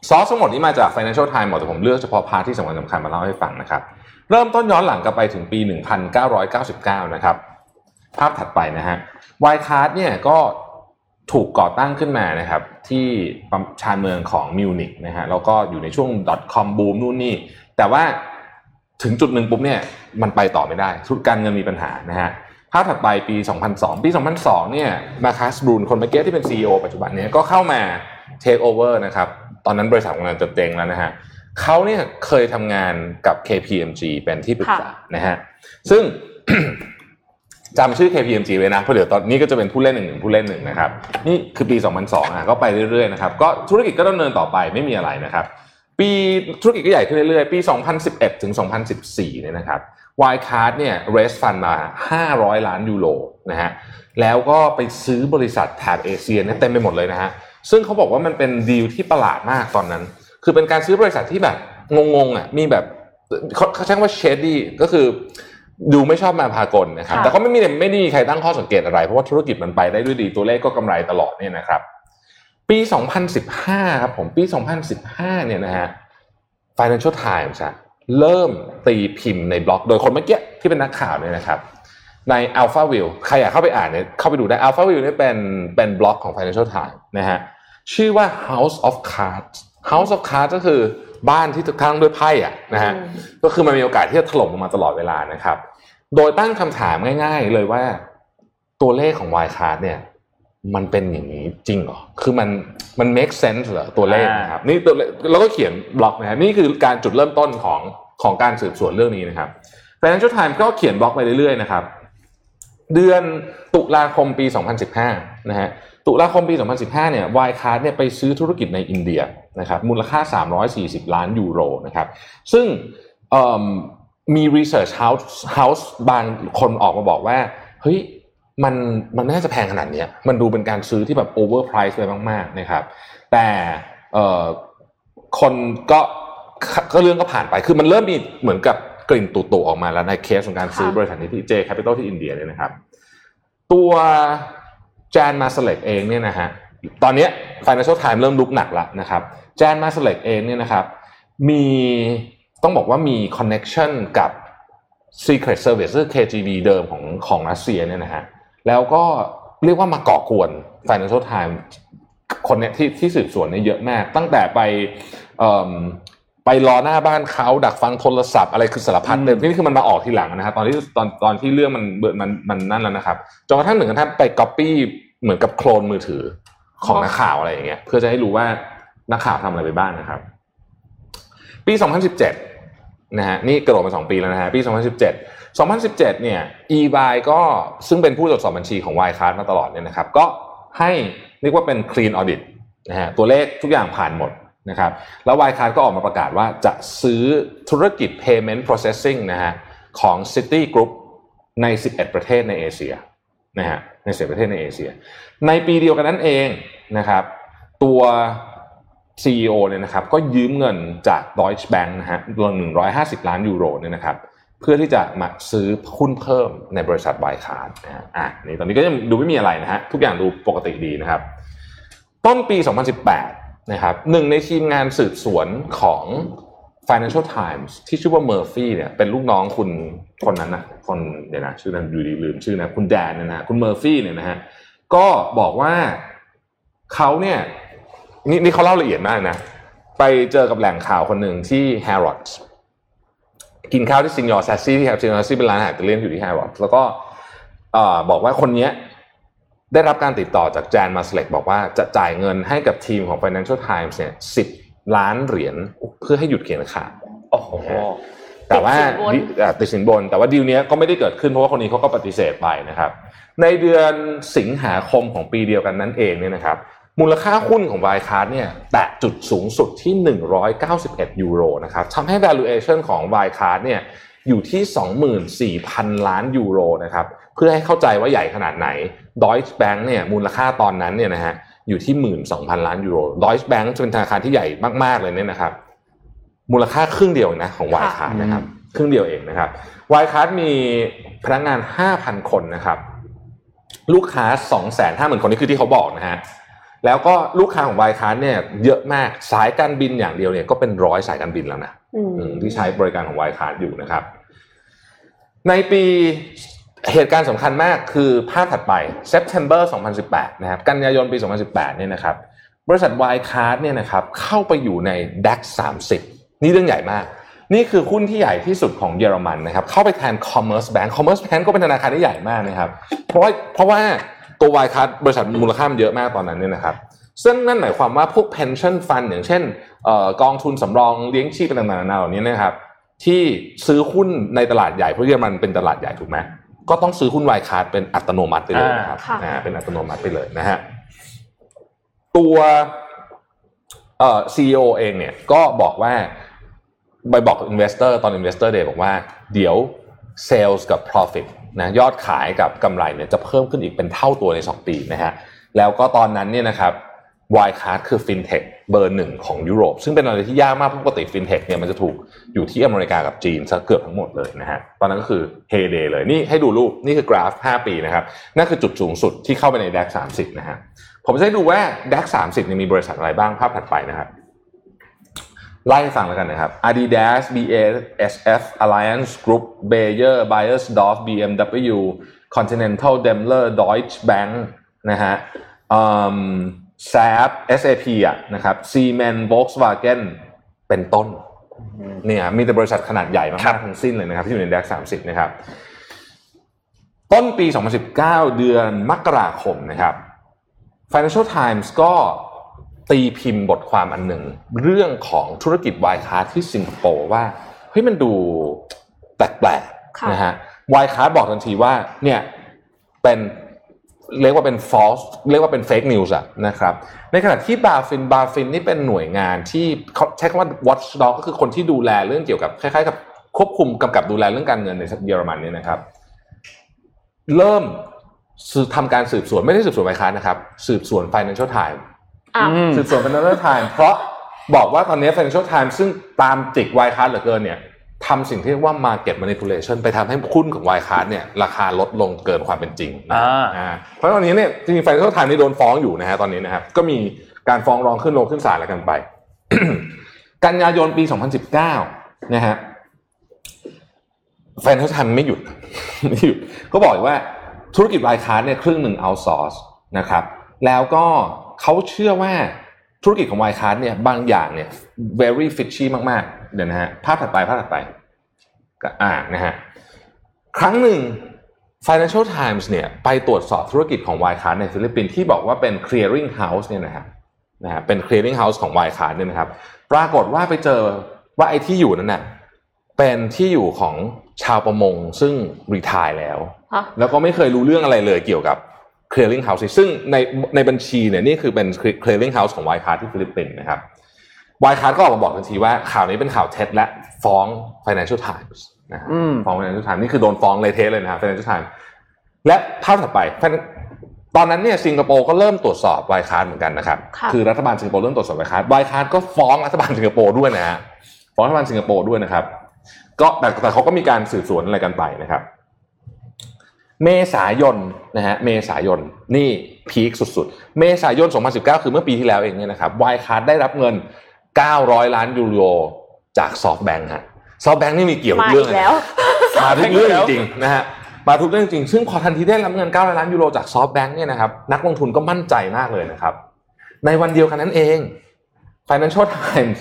ซอสทั้งหมดนี้มาจาก Financial Times หมดแต่ผมเลือกเฉพาะพาร์ทที่สำคัญสำคัญมาเล่าให้ฟังนะครับเริ่มต้นย้อนหลังกลับไปถึงปีหนึ่งพันเก้าร้อยเก้าสิบเก้านะครับภาพถัดไปนะฮะ Wirecard เนี่ยก็ถูกก่อตั้งขึ้นมานะครับที่ชานเมืองของมิวนิกนะฮะแล้วก็อยู่ในช่วง .com boom นู่นนี่แต่ว่าถึงจุดหนึ่งปุ๊บเนี่ยมันไปต่อไม่ได้ธุรการเงินมีปัญหานะฮะภาพถัดไปปีสองพันสองปีสองพันสองเนี่ย Markus Braun คนเมื่อกี้ที่เป็น ซี อี โอ ปัจจุบันเนี่ยก็เข้ามา take over นะครับตอนนั้นบริษัทของเราจะเจ๊งแล้วนะฮะเขาเนี่ยเคยทำงานกับ เค พี เอ็ม จี เป็นที่ปรึกษานะฮะซึ่ง จำชื่อ เค พี เอ็ม จี ไว้นะเพราะเดี๋ยวตอนนี้ก็จะเป็นผู้เล่นหนึ่งผู้เล่นหนึ่งนะครับนี่คือปีสองพันสองอ่ะก็ไปเรื่อยๆนะครับก็ธุรกิจก็ดำเนินต่อไปไม่มีอะไรนะครับปีธุรกิจก็ใหญ่ขึ้นเรื่อยๆปีสองพันสิบเอ็ดถึงสองพันสิบสี่เนี่ยนะครับ Wirecard เนี่ย raise fund มาห้าร้อยล้านยูโรนะฮะแล้วก็ไปซื้อบริษัทแถบเอเชียเนี่ยเต็มไปหมดเลยนะฮะซึ่งเขาบอกว่ามันเป็นดีลที่ประหลาดมากตอนนั้นคือเป็นการซื้อบริษัทที่แบบงงๆอ่ะมีแบบเขาใช้คำว่าเชดดี้ก็คือดูไม่ชอบมาพากลนะครับแต่ก็ไม่มีไม่ได้มีใครตั้งข้อสังเกตอะไรเพราะว่าธุรกิจมันไปได้ด้วยดีตัวเลขก็กำไรตลอดเนี่ยนะครับปีสองพันสิบห้าครับผมปีสองพันสิบห้าเนี่ยนะฮะ Financial Times อ่ะเริ่มตีพิมพ์ในบล็อกโดยคนเมื่อกี้ที่เป็นนักข่าวเนี่ยนะครับใน Alpha View ใครอยากเข้าไปอ่านเนี่ยเข้าไปดูได้ Alpha View เนี่ยเป็นเป็นบล็อกของ Financial Times นะฮะชื่อว่า House of Cards House of Cards ก็คือบ้านที่ถูกทั้งด้วยไพ่อ่ะนะฮะก็คือมันมีโอกาสที่จะถล่มลงมาตลอดเวลานะครับโดยตั้งคำถามง่ายๆเลยว่าตัวเลขของ Wirecard เนี่ยมันเป็นอย่างนี้จริงเหรอคือมันมัน make sense เหรอตัวเลขนะครับนี่ตัวแล้วก็เขียนบล็อกนะฮะนี่คือการจุดเริ่มต้นของของการสืบสวนเรื่องนี้นะครับ Financial Times ก็เขียนบล็อกไปเรื่อยๆนะครับเดือนตุลาคมปีสองพันสิบห้านะฮะตุลาคมปีสองพันสิบห้าเนี่ย Wirecard เนี่ยไปซื้อธุรกิจในอินเดียนะครับมูลค่าสามร้อยสี่สิบล้านยูโรนะครับซึ่งมี Research House House บางคนออกมาบอกว่าเฮ้ยมันมันน่าจะแพงขนาดเนี้ยมันดูเป็นการซื้อที่แบบ overpriced เลยมากๆนะครับแต่เอ่อคนก็ก็เรื่องก็ผ่านไปคือมันเริ่มมีเหมือนกับกลิ่นตุ่ๆออกมาแล้วในเคสของการซื้อบริษัทนี้ที่ J Capital ที่อินเดียเนี่ยนะครับตัว Jan Marsalek เองเนี่ยนะฮะตอนนี้ Financial Times เริ่มลุกหนักละนะครับ Jan Marsalek เองเนี่ยนะครับมีต้องบอกว่ามี connection กับ Secret Service หรือ เค จี บี เดิมของของรัสเซียเนี่ยนะฮะแล้วก็เรียกว่ามาก่อกวน Financial Times คนเนี่ยที่ที่สืบสวนเนี่ยเยอะมากตั้งแต่ไปเอ่อไปรอหน้าบ้านเขาดักฟังโทรศัพท์อะไรคือสารพัดเลยนี่คือมันมาออกทีหลังนะฮะตอนที่ตอนตอนที่เรื่องมันมันมันนั่นแล้วนะครับจนกระทั่งหนึ่งกระทั่งไปก๊อปปี้เหมือนกับโคลนมือถือของนักข่าวอะไรอย่างเงี้ยเพื่อจะให้รู้ว่านักข่าวทำอะไรไปบ้างนะครับปีสองพันสิบเจ็ดนะฮะนี่กระโดดมาสองปีแล้วนะฮะปีสองพันสิบเจ็ด สองพันสิบเจ็ดเนี่ย อี วาย ก็ซึ่งเป็นผู้ตรวจสอบบัญชีของ Wirecard มาตลอดเนี่ยนะครับก็ให้เรียกว่าเป็น clean audit นะฮะตัวเลขทุกอย่างผ่านหมดนะครับแล้ว Wirecard ก็ออกมาประกาศว่าจะซื้อธุรกิจ Payment Processing นะฮะของ City Group ในสิบเอ็ดประเทศในเอเชียนะฮะในสิบเอ็ดประเทศในเอเชียในปีเดียวกันนั้นเองนะครับตัว ซี อี โอ เนี่ยนะครับก็ยืมเงินจาก Deutsche Bank นะฮะรวมหนึ่งร้อยห้าสิบล้านยูโรเนี่ยนะครับเพื่อที่จะมาซื้อหุ้นเพิ่มในบริษัท Wirecard นะฮะอ่ะนี่ตอนนี้ก็ยังดูไม่มีอะไรนะฮะทุกอย่างดูปกติดีนะครับต้นปีสองพันสิบแปดนะครับหนึ่งในทีมงานสืบสวนของ Financial Times ที่ชื่อว่าเมอร์ฟี่เนี่ยเป็นลูกน้องคุณคนนั้นนะคนเดี๋ยวนะชื่อนั้นอยู่ดีลืมชื่อนะคุณแดนเนี่ยนะคุณเมอร์ฟี่เนี่ยนะฮะก็บอกว่าเขาเนี่ยนี่นี่เขาเล่าละเอียดมากนะ ไปเจอกับแหล่งข่าวคนหนึ่งที่แฮร์รอดส์กินข้าวที่ซินยอร์แซซี่ที่แฮร์รอดส์เป็นร้านอาหารอิตาเลียนอยู่ที่แฮร์รอดส์แล้วก็บอกว่าคนนี้ได้รับการติดต่อจาก Jan Marsalek บอกว่าจะจ่ายเงินให้กับทีมของ Financial Times เนี่ยสิบล้านเหรียญเพื่อให้หยุดเขียนข่าวโอ้โหแต่ว่าติดสินบนแต่ว่าดีลนี้ก็ไม่ได้เกิดขึ้นเพราะว่าคนนี้เขาก็ปฏิเสธไปนะครับในเดือนสิงหาคมของปีเดียวกันนั่นเองเนี่ยนะครับมูลค่าหุ้นของ Wirecard เนี่ยแตะจุดสูงสุดที่หนึ่งร้อยเก้าสิบเอ็ดยูโรนะครับทำให้ valuation ของ Wirecard เนี่ยอยู่ที่ สองหมื่นสี่พันล้านยูโรนะครับเพื่อให้เข้าใจว่าใหญ่ขนาดไหน Deutsche Bank เนี่ยมูลค่าตอนนั้นเนี่ยนะฮะอยู่ที่ หนึ่งหมื่นสองพันล้านยูโร Deutsche Bank เป็นธนาคารที่ใหญ่มากๆเลยเนี่ยนะครับมูลค่าครึ่งเดียวนะของ Wirecard นะครับครึ่งเดียวเองนะครับ Wirecard มีพนักงาน ห้าพันคนนะครับลูกค้า สองแสนห้าหมื่นคนนี่คือที่เขาบอกนะฮะแล้วก็ลูกค้าของ Wirecard เนี่ยเยอะมากสายการบินอย่างเดียวเนี่ยก็เป็นร้อยสายการบินแล้วนะที่ใช้บริการของ Wirecard อยู่นะครับในปีเหตุการณ์สำคัญมากคือภาพถัดไป เซปเทมเบอร์ สองพันสิบแปดนะครับกันยายนปีสองพันสิบแปดเนี่ยนะครับบริษัท Wirecard เนี่ยนะครับเข้าไปอยู่ใน ดัค สามสิบนี่เรื่องใหญ่มากนี่คือหุ้นที่ใหญ่ที่สุดของเยอรมันนะครับเข้าไปแทน Commerce Bank Commerce Bank ก็เป็นธนาคารที่ใหญ่มากนะครับเพราะเพราะว่าตัว Wirecard บริษัทมูลค่ามันเยอะมากตอนนั้นเนี่ยนะครับซึ่งนั่นหมายความว่าพวก pension fund อย่างเช่นเอ่อกองทุนสำรองเลี้ยงชีพต่างๆเหล่านี้นะครับที่ซื้อหุ้นในตลาดใหญ่เพราะเยอรมันเป็นตลาดใหญ่ถูกมั้ยก็ต้องซื้อหุ้น Wirecard เป็นอัตโนมัติไปเลยนะครับอ่าเป็นอัตโนมัติไปเลยนะฮะตัวเอ่อ ซี อี โอ เองเนี่ยก็บอกว่าไปบอก investor ตอน investor day บอกว่าเดี๋ยว sales กับ profit นะยอดขายกับกำไรเนี่ยจะเพิ่มขึ้นอีกเป็นเท่าตัวในสองปีนะฮะแล้วก็ตอนนั้นเนี่ยนะครับ Wirecard คือ fintech เบอร์หนึ่งของยุโรปซึ่งเป็นอะไรที่ยากมากปกติ fintech เนี่ยมันจะถูกอยู่ที่อเมริกากับจีนซะเกือบทั้งหมดเลยนะฮะตอนนั้นก็คือ heyday เลยนี่ให้ดูรูปนี่คือกราฟห้าปีนะครับนั่นคือจุดสูงสุดที่เข้าไปใน ดัค สามสิบนะฮะผมจะให้ดูว่า ดัค สามสิบเนี่ยมีบริษัทอะไรบ้างภาพถัดไปนะครับไล่ฟังแล้วกันนะครับ Adidas บี เอ เอส เอฟ Alliance Group Bayer Beiersdorf บี เอ็ม ดับเบิลยู Continental Daimler Deutsche Bank นะฮะเอ่อ เอส เอ พี เอส เอ พี อ่ะนะครับ Siemens Volkswagen เป็นต้นเนี่ยมีแต่บริษัทขนาดใหญ่มากๆทั้งสิ้นเลยนะครับที่อยู่ใน ดัค สามสิบนะครับต้นปีสองพันสิบเก้าเดือนมกราคมนะครับ Financial Times ก็ตีพิมพ์บทความอันหนึ่งเรื่องของธุรกิจ Wirecard ที่สิงคโปร์ว่าเฮ้ยมันดูแปลกๆนะฮะ Wirecard บอกทันทีว่าเนี่ยเป็นเรียกว่าเป็น false เรียกว่าเป็น fake news อ่ะนะครับในขณะที่ BaFin BaFin นี่เป็นหน่วยงานที่เขาใช้คำว่า watchdog ก็คือคนที่ดูแลเรื่องเกี่ยวกับคล้ายๆกับควบคุมกำกับดูแลเรื่องการเงินในเยอรมันเนี่ยนะครับเริ่มทำการสืบสวนไม่ได้สืบสวน Wirecard นะครับสืบสวน Financial Timesสืบสวน Financial Times เพราะบอกว่าตอนนี้ Financial Times ซึ่งตามจิก Wirecard เหลือเกินเนี่ยทำสิ่งที่เรียกว่า market manipulation ไปทำให้หุ้นของ Wirecard เนี่ยราคาลดลงเกินความเป็นจริงนะเพราะตอนนี้เนี่ยจริงๆ Financial Times นี่โดนฟ้องอยู่นะฮะตอนนี้นะครับก็มีการฟ้องร้องขึ้นลงขึ้นศาลแล้วกันไป กันยายนปีสองพันสิบเก้านะฮะ Financial Times ไม่หยุด ไม่หยุดก็บอกว่าธุรกิจ Wirecard เนี่ยครึ่งหนึ่ง outsource นะครับแล้วก็เขาเชื่อว่าธุรกิจของ Wirecard เนี่ยบางอย่างเนี่ย very fishy มากๆเดี๋ยวนะฮะภาพถัดไปภาพถัดไปก็อ่านะฮะครั้งหนึ่ง Financial Times เนี่ยไปตรวจสอบธุรกิจของ Wirecard ในฟิลิปปินส์ที่บอกว่าเป็น clearing house เนี่ยนะฮะนะฮะเป็น clearing house ของ Wirecard เนี่ยนะครับปรากฏว่าไปเจอว่าไอ้ที่อยู่นั้นน่ะเป็นที่อยู่ของชาวประมงซึ่ง retire แล้วแล้วก็ไม่เคยรู้เรื่องอะไรเลยเกี่ยวกับclearing house ซึ่งในในบัญชีเนี่ยนี่คือเป็น clearing house ของ Wirecard ที่ฟิลิปปินส์นะครับ Wirecard ก็ออกมาบอกทันทีว่าข่าวนี้เป็นข่าวเท็จและฟ้อง Financial Times นะฟ้อง Financial Times นี่คือโดนฟ้องเลยเทสเลยนะครับ Financial Times และภาพถัดไปตอนนั้นเนี่ยสิงคโปร์ก็เริ่มตรวจสอบ Wirecard เหมือนกันนะครับคือรัฐบาลสิงคโปร์เริ่มตรวจสอบ Wirecard Wirecard ก็ฟ้องรัฐบาลสิงคโปร์ด้วยนะฮะฟ้องรัฐบาลสิงคโปร์ด้วยนะครับก็แต่แต่เขาก็มีการสืบสวนอะไรกันไปนะครับเมษายนนะฮะเมษายนนี่พีคสุดๆเมษายนสองพันสิบเก้าคือเมื่อปีที่แล้วเองเนี่ยนะครับ Wirecard ได้รับเงินเก้าร้อยล้านยูโรจาก SoftBank ฮะ SoftBank นี่มีเกี่ยวเรื่องแล้วมาทุกเรื่องจริงๆนะฮะมาทุกเรื่องจริงซึ่งพอทันทีได้รับเงินเก้าร้อยล้านยูโรจาก SoftBank เนี่ยนะครับนักลงทุนก็มั่นใจมากเลยนะครับในวันเดียวกันนั้นเอง Financial Times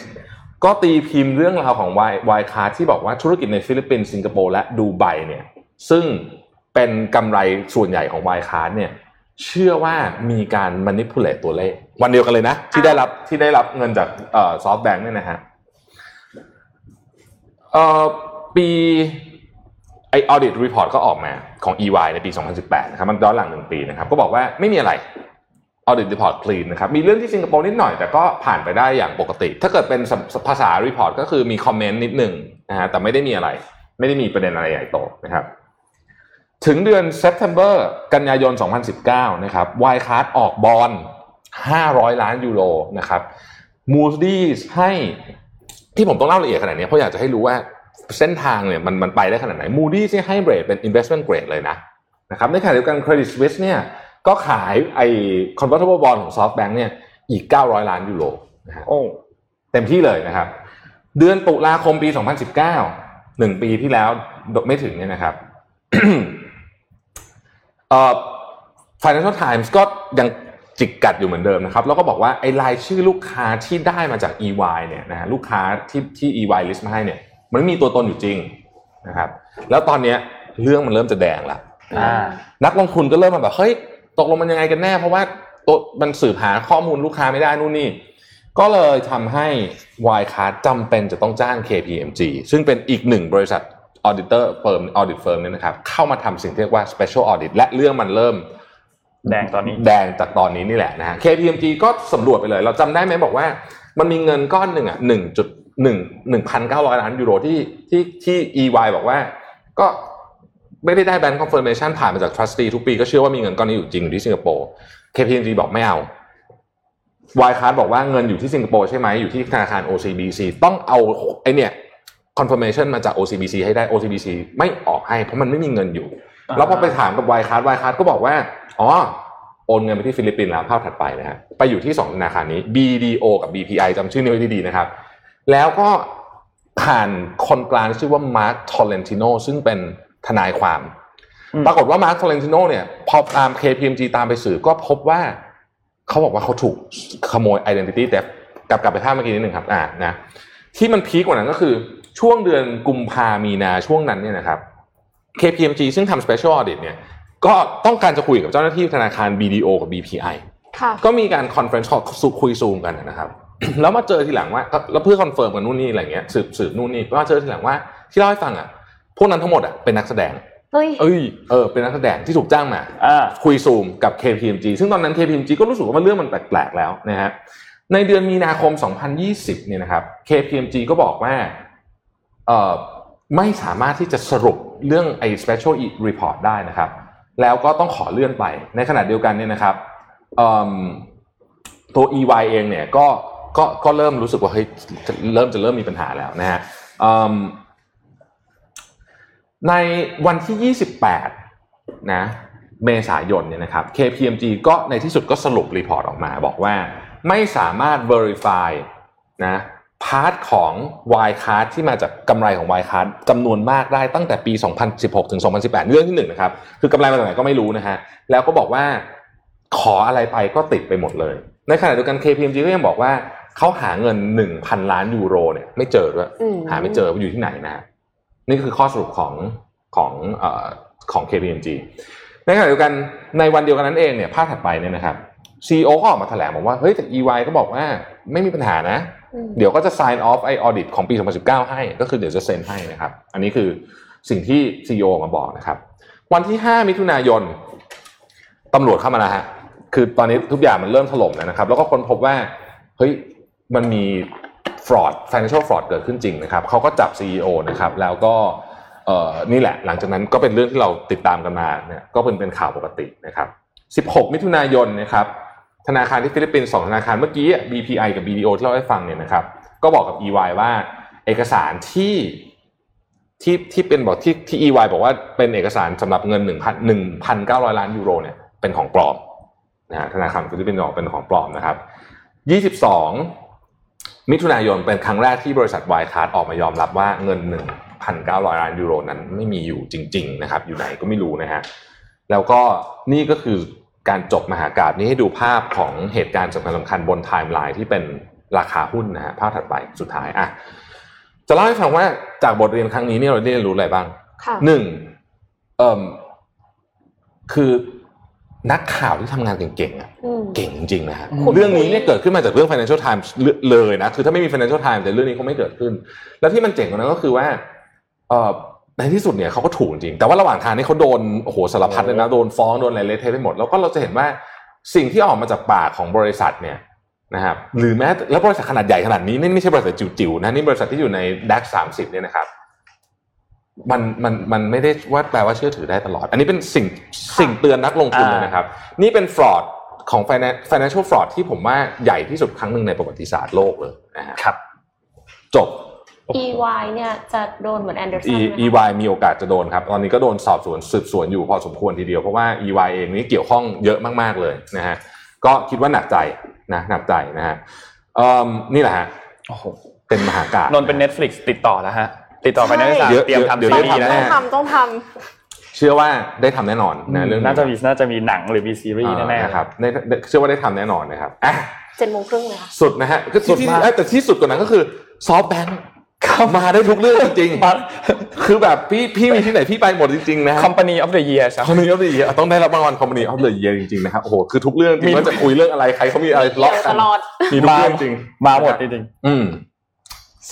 ก็ตีพิมพ์เรื่องราวของ Wirecard ที่บอกว่าธุรกิจในฟิลิปปินส์สิงคโปร์และดูไบเนี่ยซึ่งเป็นกำไรส่วนใหญ่ของ Wirecard เนี่ยเชื่อว่ามีการ manipulate ตัวเลขวันเดียวกันเลยนะที่ได้รับที่ได้รับเงินจากเอ่อ SoftBank เนี่ยนะฮะเอ่อปีไอ้ audit report ก็ออกมาของ อี วาย ในปีสองพันสิบแปดนะครับมันย้อนหลังหนึ่งปีนะครับก็บอกว่าไม่มีอะไร audit report clean นะครับมีเรื่องที่สิงคโปร์นิดหน่อยแต่ก็ผ่านไปได้อย่างปกติถ้าเกิดเป็นภาษา report ก็คือมี comment นิดนึงนะฮะแต่ไม่ได้มีอะไรไม่ได้มีประเด็นอะไรใหญ่โตนะครับถึงเดือน September กันยายนสองพันสิบเก้านะครับ Wirecard ออกบอนด์ห้าร้อยล้านยูโรนะครับ Moody's ให้ที่ผมต้องเล่าละเอียดขนาดนี้เพราะอยากจะให้รู้ว่าเส้นทางเนี่ยมันมันไปได้ขนาดไหน Moody's ให้เรทเป็น investment grade เลยนะนะครับในขณะเดียวกัน Credit Suisse เนี่ยก็ขายไอ้ convertible bond ของ SoftBank เนี่ยอีกเก้าร้อยล้านยูโรนะฮะโอ้เต็มที่เลยนะครับเดือนตุลาคมปีสองพันสิบเก้า หนึ่งปีที่แล้วไม่ถึงเนี่ยนะครับเอ่อ Financial Times ก็ยังจิกกัดอยู่เหมือนเดิมนะครับแล้วก็บอกว่าไอ้รายชื่อลูกค้าที่ได้มาจาก อี วาย เนี่ยนะฮะลูกค้าที่ที่ อี วาย list มาให้เนี่ยมันมีตัวตนอยู่จริงนะครับแล้วตอนนี้เรื่องมันเริ่มจะแดงละนักลงทุนก็เริ่มมาแบบเฮ้ยตกลงมันยังไงกันแน่เพราะว่าตัวมันสืบหาข้อมูลลูกค้าไม่ได้นู่นนี่ก็เลยทำให้ Wirecard จำเป็นจะต้องจ้าง เค พี เอ็ม จี ซึ่งเป็นอีกหนึ่งบริษัทauditor firm audit firm เนี่ยนะครับเข้ามาทำสิ่งที่เรียกว่า special audit และเรื่องมันเริ่มแดงตอนนี้แดงจากตอนนี้นี่แหละนะฮะ เค พี เอ็ม จี ก็สำรวจไปเลยเราจำได้ไหมบอกว่ามันมีเงินก้อนหนึ่งอ่ะ หนึ่งจุดหนึ่งพันเก้าร้อย ล้านยูโรที่ที่ที่ อี วาย บอกว่าก็ไม่ได้ได้ bank confirmation ผ่านมาจาก trustee ทุกปีก็เชื่อว่ามีเงินก้อนนี้อยู่จริงอยู่ที่สิงคโปร์ เค พี เอ็ม จี บอกไม่เอา Wirecard บอกว่าเงินอยู่ที่สิงคโปร์ใช่ไหมอยู่ที่ธนาคาร โอ ซี บี ซี ต้องเอาไอ้เนี่ยconfirmation มาจาก โอ ซี บี ซี ให้ได้ โอ ซี บี ซี ไม่ออกให้เพราะมันไม่มีเงินอยู่แล้วพอไปถามกับ Wirecard Wirecard ก็บอกว่าอ๋อโอนเงินไปที่ฟิลิปปินส์แล้วภาพถัดไปนะฮะไปอยู่ที่สองธนาคารนี้ บี ดี โอ กับ บี พี ไอ จำชื่อนี้ไว้ดีๆนะครับแล้วก็ผ่านคนกลางชื่อว่า Mark Tolentino ซึ่งเป็นทนายความปรากฏว่า Mark Tolentino เนี่ยพอตาม เค พี เอ็ม จี ตามไปสืบก็พบว่าเขาบอกว่าเขาถูกขโมย identity แต่กลับกลับไปภาพเมื่อกี้นิดนึงครับอ่านะที่มันพีคกว่านั้นก็คือช่วงเดือนกุมภามีนาช่วงนั้นเนี่ยนะครับ เค พี เอ็ม จี ซึ่งทำ Special Audit เนี่ยก็ต้องการจะคุยกับเจ้าหน้าที่ธนาคาร บี ดี โอ กับ บี พี ไอ ก็มีการ Conference Call คุยซูมกันนะครับ แล้วมาเจอทีหลังว่าแล้วเพื่อคอนเฟิร์มกันนู่นนี่อะไรเงี้ยสืบสืบนู่นนี่มาเจอทีหลังว่าที่เล่าให้ฟังอ่ะพวกนั้นทั้งหมดอ่ะเป็นนักแสดงเอ้ยเออเป็นนักแสดงที่ถูกจ้างมาคุยซูมกับ เค พี เอ็ม จี ซึ่งตอนนั้น เค พี เอ็ม จี ก็รู้สึกว่ามันเรื่องมันแปลกๆแล้วนะฮะในเดือนมีนาคมสองพันยี่สิบเนี่ยนะครับ เค พี เอ็ม จี ก็บอกว่าเอ่อไม่สามารถที่จะสรุปเรื่องไอ้ special report ได้นะครับแล้วก็ต้องขอเลื่อนไปในขณะเดียวกันเนี่ยนะครับเอ่อตัว อี วาย เองเนี่ยก็ก็ก็เริ่มรู้สึกว่าเฮ้ยเริ่มจะเริ่มมีปัญหาแล้วนะฮะเอ่อในวันที่ยี่สิบแปดนะเมษายนเนี่ยนะครับ เค พี เอ็ม จี ก็ในที่สุดก็สรุป report ออกมาบอกว่าไม่สามารถ verify นะพาร์ทของ Wirecard ที่มาจากกำไรของ Wirecard จำนวนมากได้ตั้งแต่ปีสองพันสิบหกถึงสองพันสิบแปดเรื่องที่หนึ่งนะครับคือกำไรมาจากไหนก็ไม่รู้นะฮะแล้วก็บอกว่าขออะไรไปก็ติดไปหมดเลยในขณะเดียวกัน เค พี เอ็ม จี ก็ยังบอกว่าเขาหาเงิน หนึ่งพัน ล้านยูโรเนี่ยไม่เจอด้วยหาไม่เจอว่าอยู่ที่ไหนนะฮะนี่คือข้อสรุปของของเอ่อของ เค พี เอ็ม จี ในขณะเดียวกันในวันเดียวกันนั้นเองเนี่ยภาพถัดไปเนี่ยนะครับ ซี อี โอ ก็ออกมาแถลงบอกว่าเฮ้ยแต่ อี วาย ก็บอกว่าไม่มีปัญหานะเดี๋ยวก็จะ sign off ไอ้ audit ของปีสองพันสิบเก้าให้ก็คือเดี๋ยวจะเซ็นให้นะครับอันนี้คือสิ่งที่ ซี อี โอ มาบอกนะครับวันที่ห้ามิถุนายนตำรวจเข้ามาแล้วฮะคือตอนนี้ทุกอย่างมันเริ่มถล่มแล้วนะครับแล้วก็ค้นพบว่าเฮ้ยมันมี fraud financial fraud เกิดขึ้นจริงนะครับเขาก็จับ ซี อี โอ นะครับแล้วก็เอ่อนี่แหละหลังจากนั้นก็เป็นเรื่องที่เราติดตามกันมาเนี่ยก็เป็นเป็นข่าวปกตินะครับสิบหกมิถุนายนนะครับธนาคารที่ฟิลิปปินส์สองธนาคารเมื่อกี้ บี พี ไอ กับ บี ดี โอ ที่เราได้ฟังเนี่ยนะครับก็บอกกับ อี วาย ว่าเอกสารที่ที่ที่เป็นบอกที่ที่ อี วาย บอกว่าเป็นเอกสารสำหรับเงิน หนึ่งพัน หนึ่งพันเก้าร้อย ล้านยูโรเนี่ยเป็นของปลอมนะฮะธนาคารฟิลิปปินส์บอกเป็นของปลอมนะครับยี่สิบสองมิถุนายนเป็นครั้งแรกที่บริษัท Wirecard ออกมายอมรับว่าเงิน หนึ่งพันเก้าร้อย ล้านยูโรนั้นไม่มีอยู่จริงๆนะครับอยู่ไหนก็ไม่รู้นะฮะแล้วก็นี่ก็คือการจบมหากาพย์นี้ให้ดูภาพของเหตุการณ์สำคัญๆบนไทม์ไลน์ที่เป็น ราคาหุ้นนะฮะภาพถัดไปสุดท้ายอ่ะจะเล่าให้ฟังว่าจากบทเรียนครั้งนี้เนี่ยเราได้เรียนรู้อะไรบ้างหนึ่งเอ่อคือนักข่าวที่ทำงานเก่งๆอ่ะเก่งจริงๆนะฮะเรื่องนี้เนี่ยเกิดขึ้นมาจากเรื่อง Financial Times เลยนะคือถ้าไม่มี Financial Times แต่เรื่องนี้คงไม่เกิดขึ้นแล้วที่มันเจ๋งกว่านั้นก็คือว่าเอ่อในที่สุดเนี่ยเขาก็ถูกจริงแต่ว่าระหว่างทางนี่เขาโดนโอ้โหสารพัดเลยนะโดนฟ้องโดนอะไรเละเทะไปหมดแล้วก็เราจะเห็นว่าสิ่งที่ออกมาจากปากของบริษัทเนี่ยนะครับหรือแม้แล้วบริษัทขนาดใหญ่ขนาดนี้นี่ไม่ใช่บริษัทจิ๋วๆนะนี่บริษัทที่อยู่ใน ดัค สามสิบเนี่ยนะครับมันมันมันไม่ได้ว่าแปลว่าเชื่อถือได้ตลอดอันนี้เป็นสิ่งสิ่งเตือนนักลงทุนเลยนะครับนี่เป็น fraud ของ financial fraud ที่ผมว่าใหญ่ที่สุดครั้งนึงในประวัติศาสตร์โลกเลยนะครับจบอี วาย เนี่ยจะโดนเหมือนแอนเดอร์สัน อี วาย มีโอกาสจะโดนครับตอนนี้ก็โดนสอบสวนสืบสวนอยู่พอสมควรทีเดียวเพราะว่า อี วาย เองนี่เกี่ยวข้องเยอะมากๆเลยนะฮะก็คิดว่าหนักใจนะหนักใจนะฮะเอ่อนี่แหละฮะโอ้โหเป็นมหากาพย์นนเป็น Netflix ติดต่อแล้วฮะติดต่อไปนักศึกษาเตรียมทำซีรีส์แล้วต้องทำต้องทำเชื่อว่าได้ทำแน่นอนนะเรื่องน่าจะมีน่าจะมีหนังหรือมีซีรีส์แน่ๆครับเชื่อว่าได้ทำแน่นอนนะครับอ่ะเจ็ดโมงครึ่งเลยค่ะสุดนะฮะก็สุดมากแต่ที่สุดกว่านั้นก็คือ SoftBankเข้ามาได้ทุกเรื่องจริงๆคือแบบพี่พี่มีที่ไหนพี่ไปหมดจริงๆนะ Company of the Year ครับ Company of the Year ต้องได้รับรางวัล Company of the Year จริงๆนะครับโอ้โหคือทุกเรื่องจริงว่าจะคุยเรื่องอะไรใครเค้ามีอะไรเลาะกันมีทุกเรื่องจริงมาหมดจริงๆอืม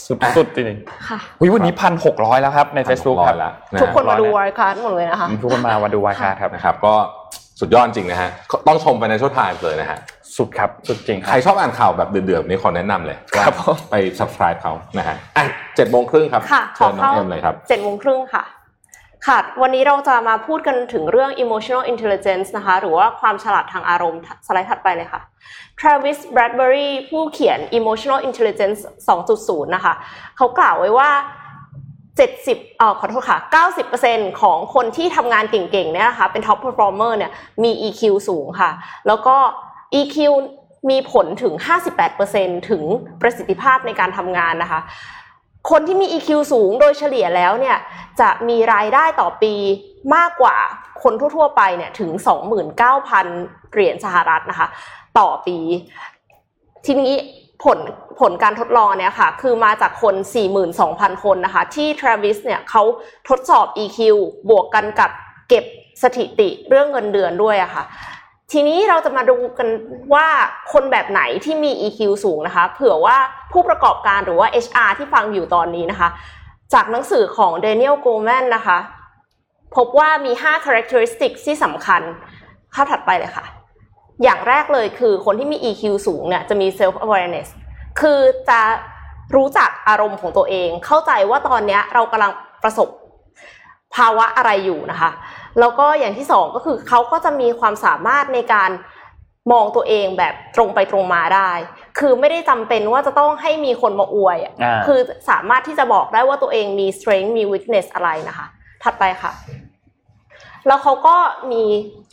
สุดๆจริงๆค่ะวันนี้ หนึ่งพันหกร้อย แล้วครับใน Facebook ครับทุกคนมาดู Wirecard หมดเลยนะคะทุกคนมามาดู Wirecard ครับนะครับก็สุดยอดจริงนะฮะต้องชม Financial Times เลยนะฮะสุดครับสุดจริงใครชอบอ่านข่าวแบบเดือดๆนี่ขอแนะนำเลยครับไป Subscribe เขานะฮะอ่ะ เจ็ดโมงครึ่ง ครับเชิญน้องเอ็มเลยครับ เจ็ดโมงครึ่ง ค่ะค่ะวันนี้เราจะมาพูดกันถึงเรื่อง emotional intelligence นะคะหรือว่าความฉลาดทางอารมณ์สไลด์ถัดไปเลยค่ะ Travis Bradbury ผู้เขียน emotional intelligence สองจุดศูนย์ นะคะเขากล่าวไว้ว่า70เอ่อขอโทษค่ะ เก้าสิบเปอร์เซ็นต์ ของคนที่ทำงานเก่งๆเนี่ยนะคะเป็น top performer เนี่ยมี อี คิว สูงค่ะแล้วก็ อี คิว มีผลถึง ห้าสิบแปดเปอร์เซ็นต์ ถึงประสิทธิภาพในการทำงานนะคะคนที่มี อี คิว สูงโดยเฉลี่ยแล้วเนี่ยจะมีรายได้ต่อปีมากกว่าคนทั่วๆไปเนี่ยถึง สองหมื่นเก้าพัน เหรียญสหรัฐนะคะต่อปีทีนี้ผลผลการทดลองเนี่ยค่ะคือมาจากคน สี่หมื่นสองพัน คนนะคะที่ Travis เนี่ยเขาทดสอบ อี คิว บวกกันกับเก็บสถิติเรื่องเงินเดือนด้วยอะค่ะทีนี้เราจะมาดูกันว่าคนแบบไหนที่มี อี คิว สูงนะคะเผื่อว่าผู้ประกอบการหรือว่า เอช อาร์ ที่ฟังอยู่ตอนนี้นะคะจากหนังสือของ Daniel Goleman นะคะพบว่ามี ห้า characteristics ที่สำคัญข้อถัดไปเลยค่ะอย่างแรกเลยคือคนที่มี อี คิว สูงเนี่ยจะมี self awareness คือจะรู้จักอารมณ์ของตัวเองเข้าใจว่าตอนนี้เรากำลังประสบภาวะอะไรอยู่นะคะแล้วก็อย่างที่สองก็คือเขาก็จะมีความสามารถในการมองตัวเองแบบตรงไปตรงมาได้คือไม่ได้จำเป็นว่าจะต้องให้มีคนมาอวยคือสามารถที่จะบอกได้ว่าตัวเองมี strength มี weakness อะไรนะคะถัดไปค่ะแล้วเขาก็มี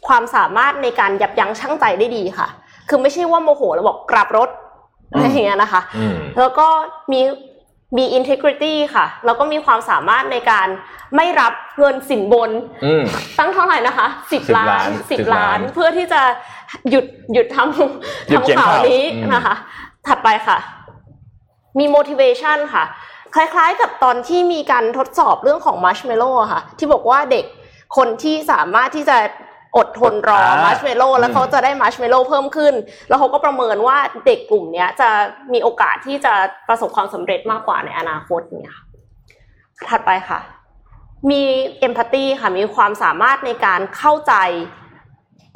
ความสามารถในการยับยั้งชั่งใจได้ดีค่ะคือไม่ใช่ว่าโมโหแล้วบอกกลับรถอะไรอย่างเงี้ยนะคะแล้วก็มีมี integrity ค่ะแล้วก็มีความสามารถในการไม่รับเงินสินบนตั้งเท่าไหร่นะคะสิบล้านเพื่อที่จะหยุดหยุดทำทำข่าวนี้นะคะถัดไปค่ะมี motivation ค่ะคล้ายๆกับตอนที่มีการทดสอบเรื่องของ marshmallow ค่ะที่บอกว่าเด็กคนที่สามารถที่จะอดทนรอมัชเมลโล่แล้วเขาจะได้มัชเมลโล่เพิ่มขึ้นแล้วเขาก็ประเมินว่าเด็กกลุ่มนี้จะมีโอกาสที่จะประสบความสำเร็จมากกว่าในอนาคตเนี่ยถัดไปค่ะมีเอมพัตตี้ค่ะมีความสามารถในการเข้าใจ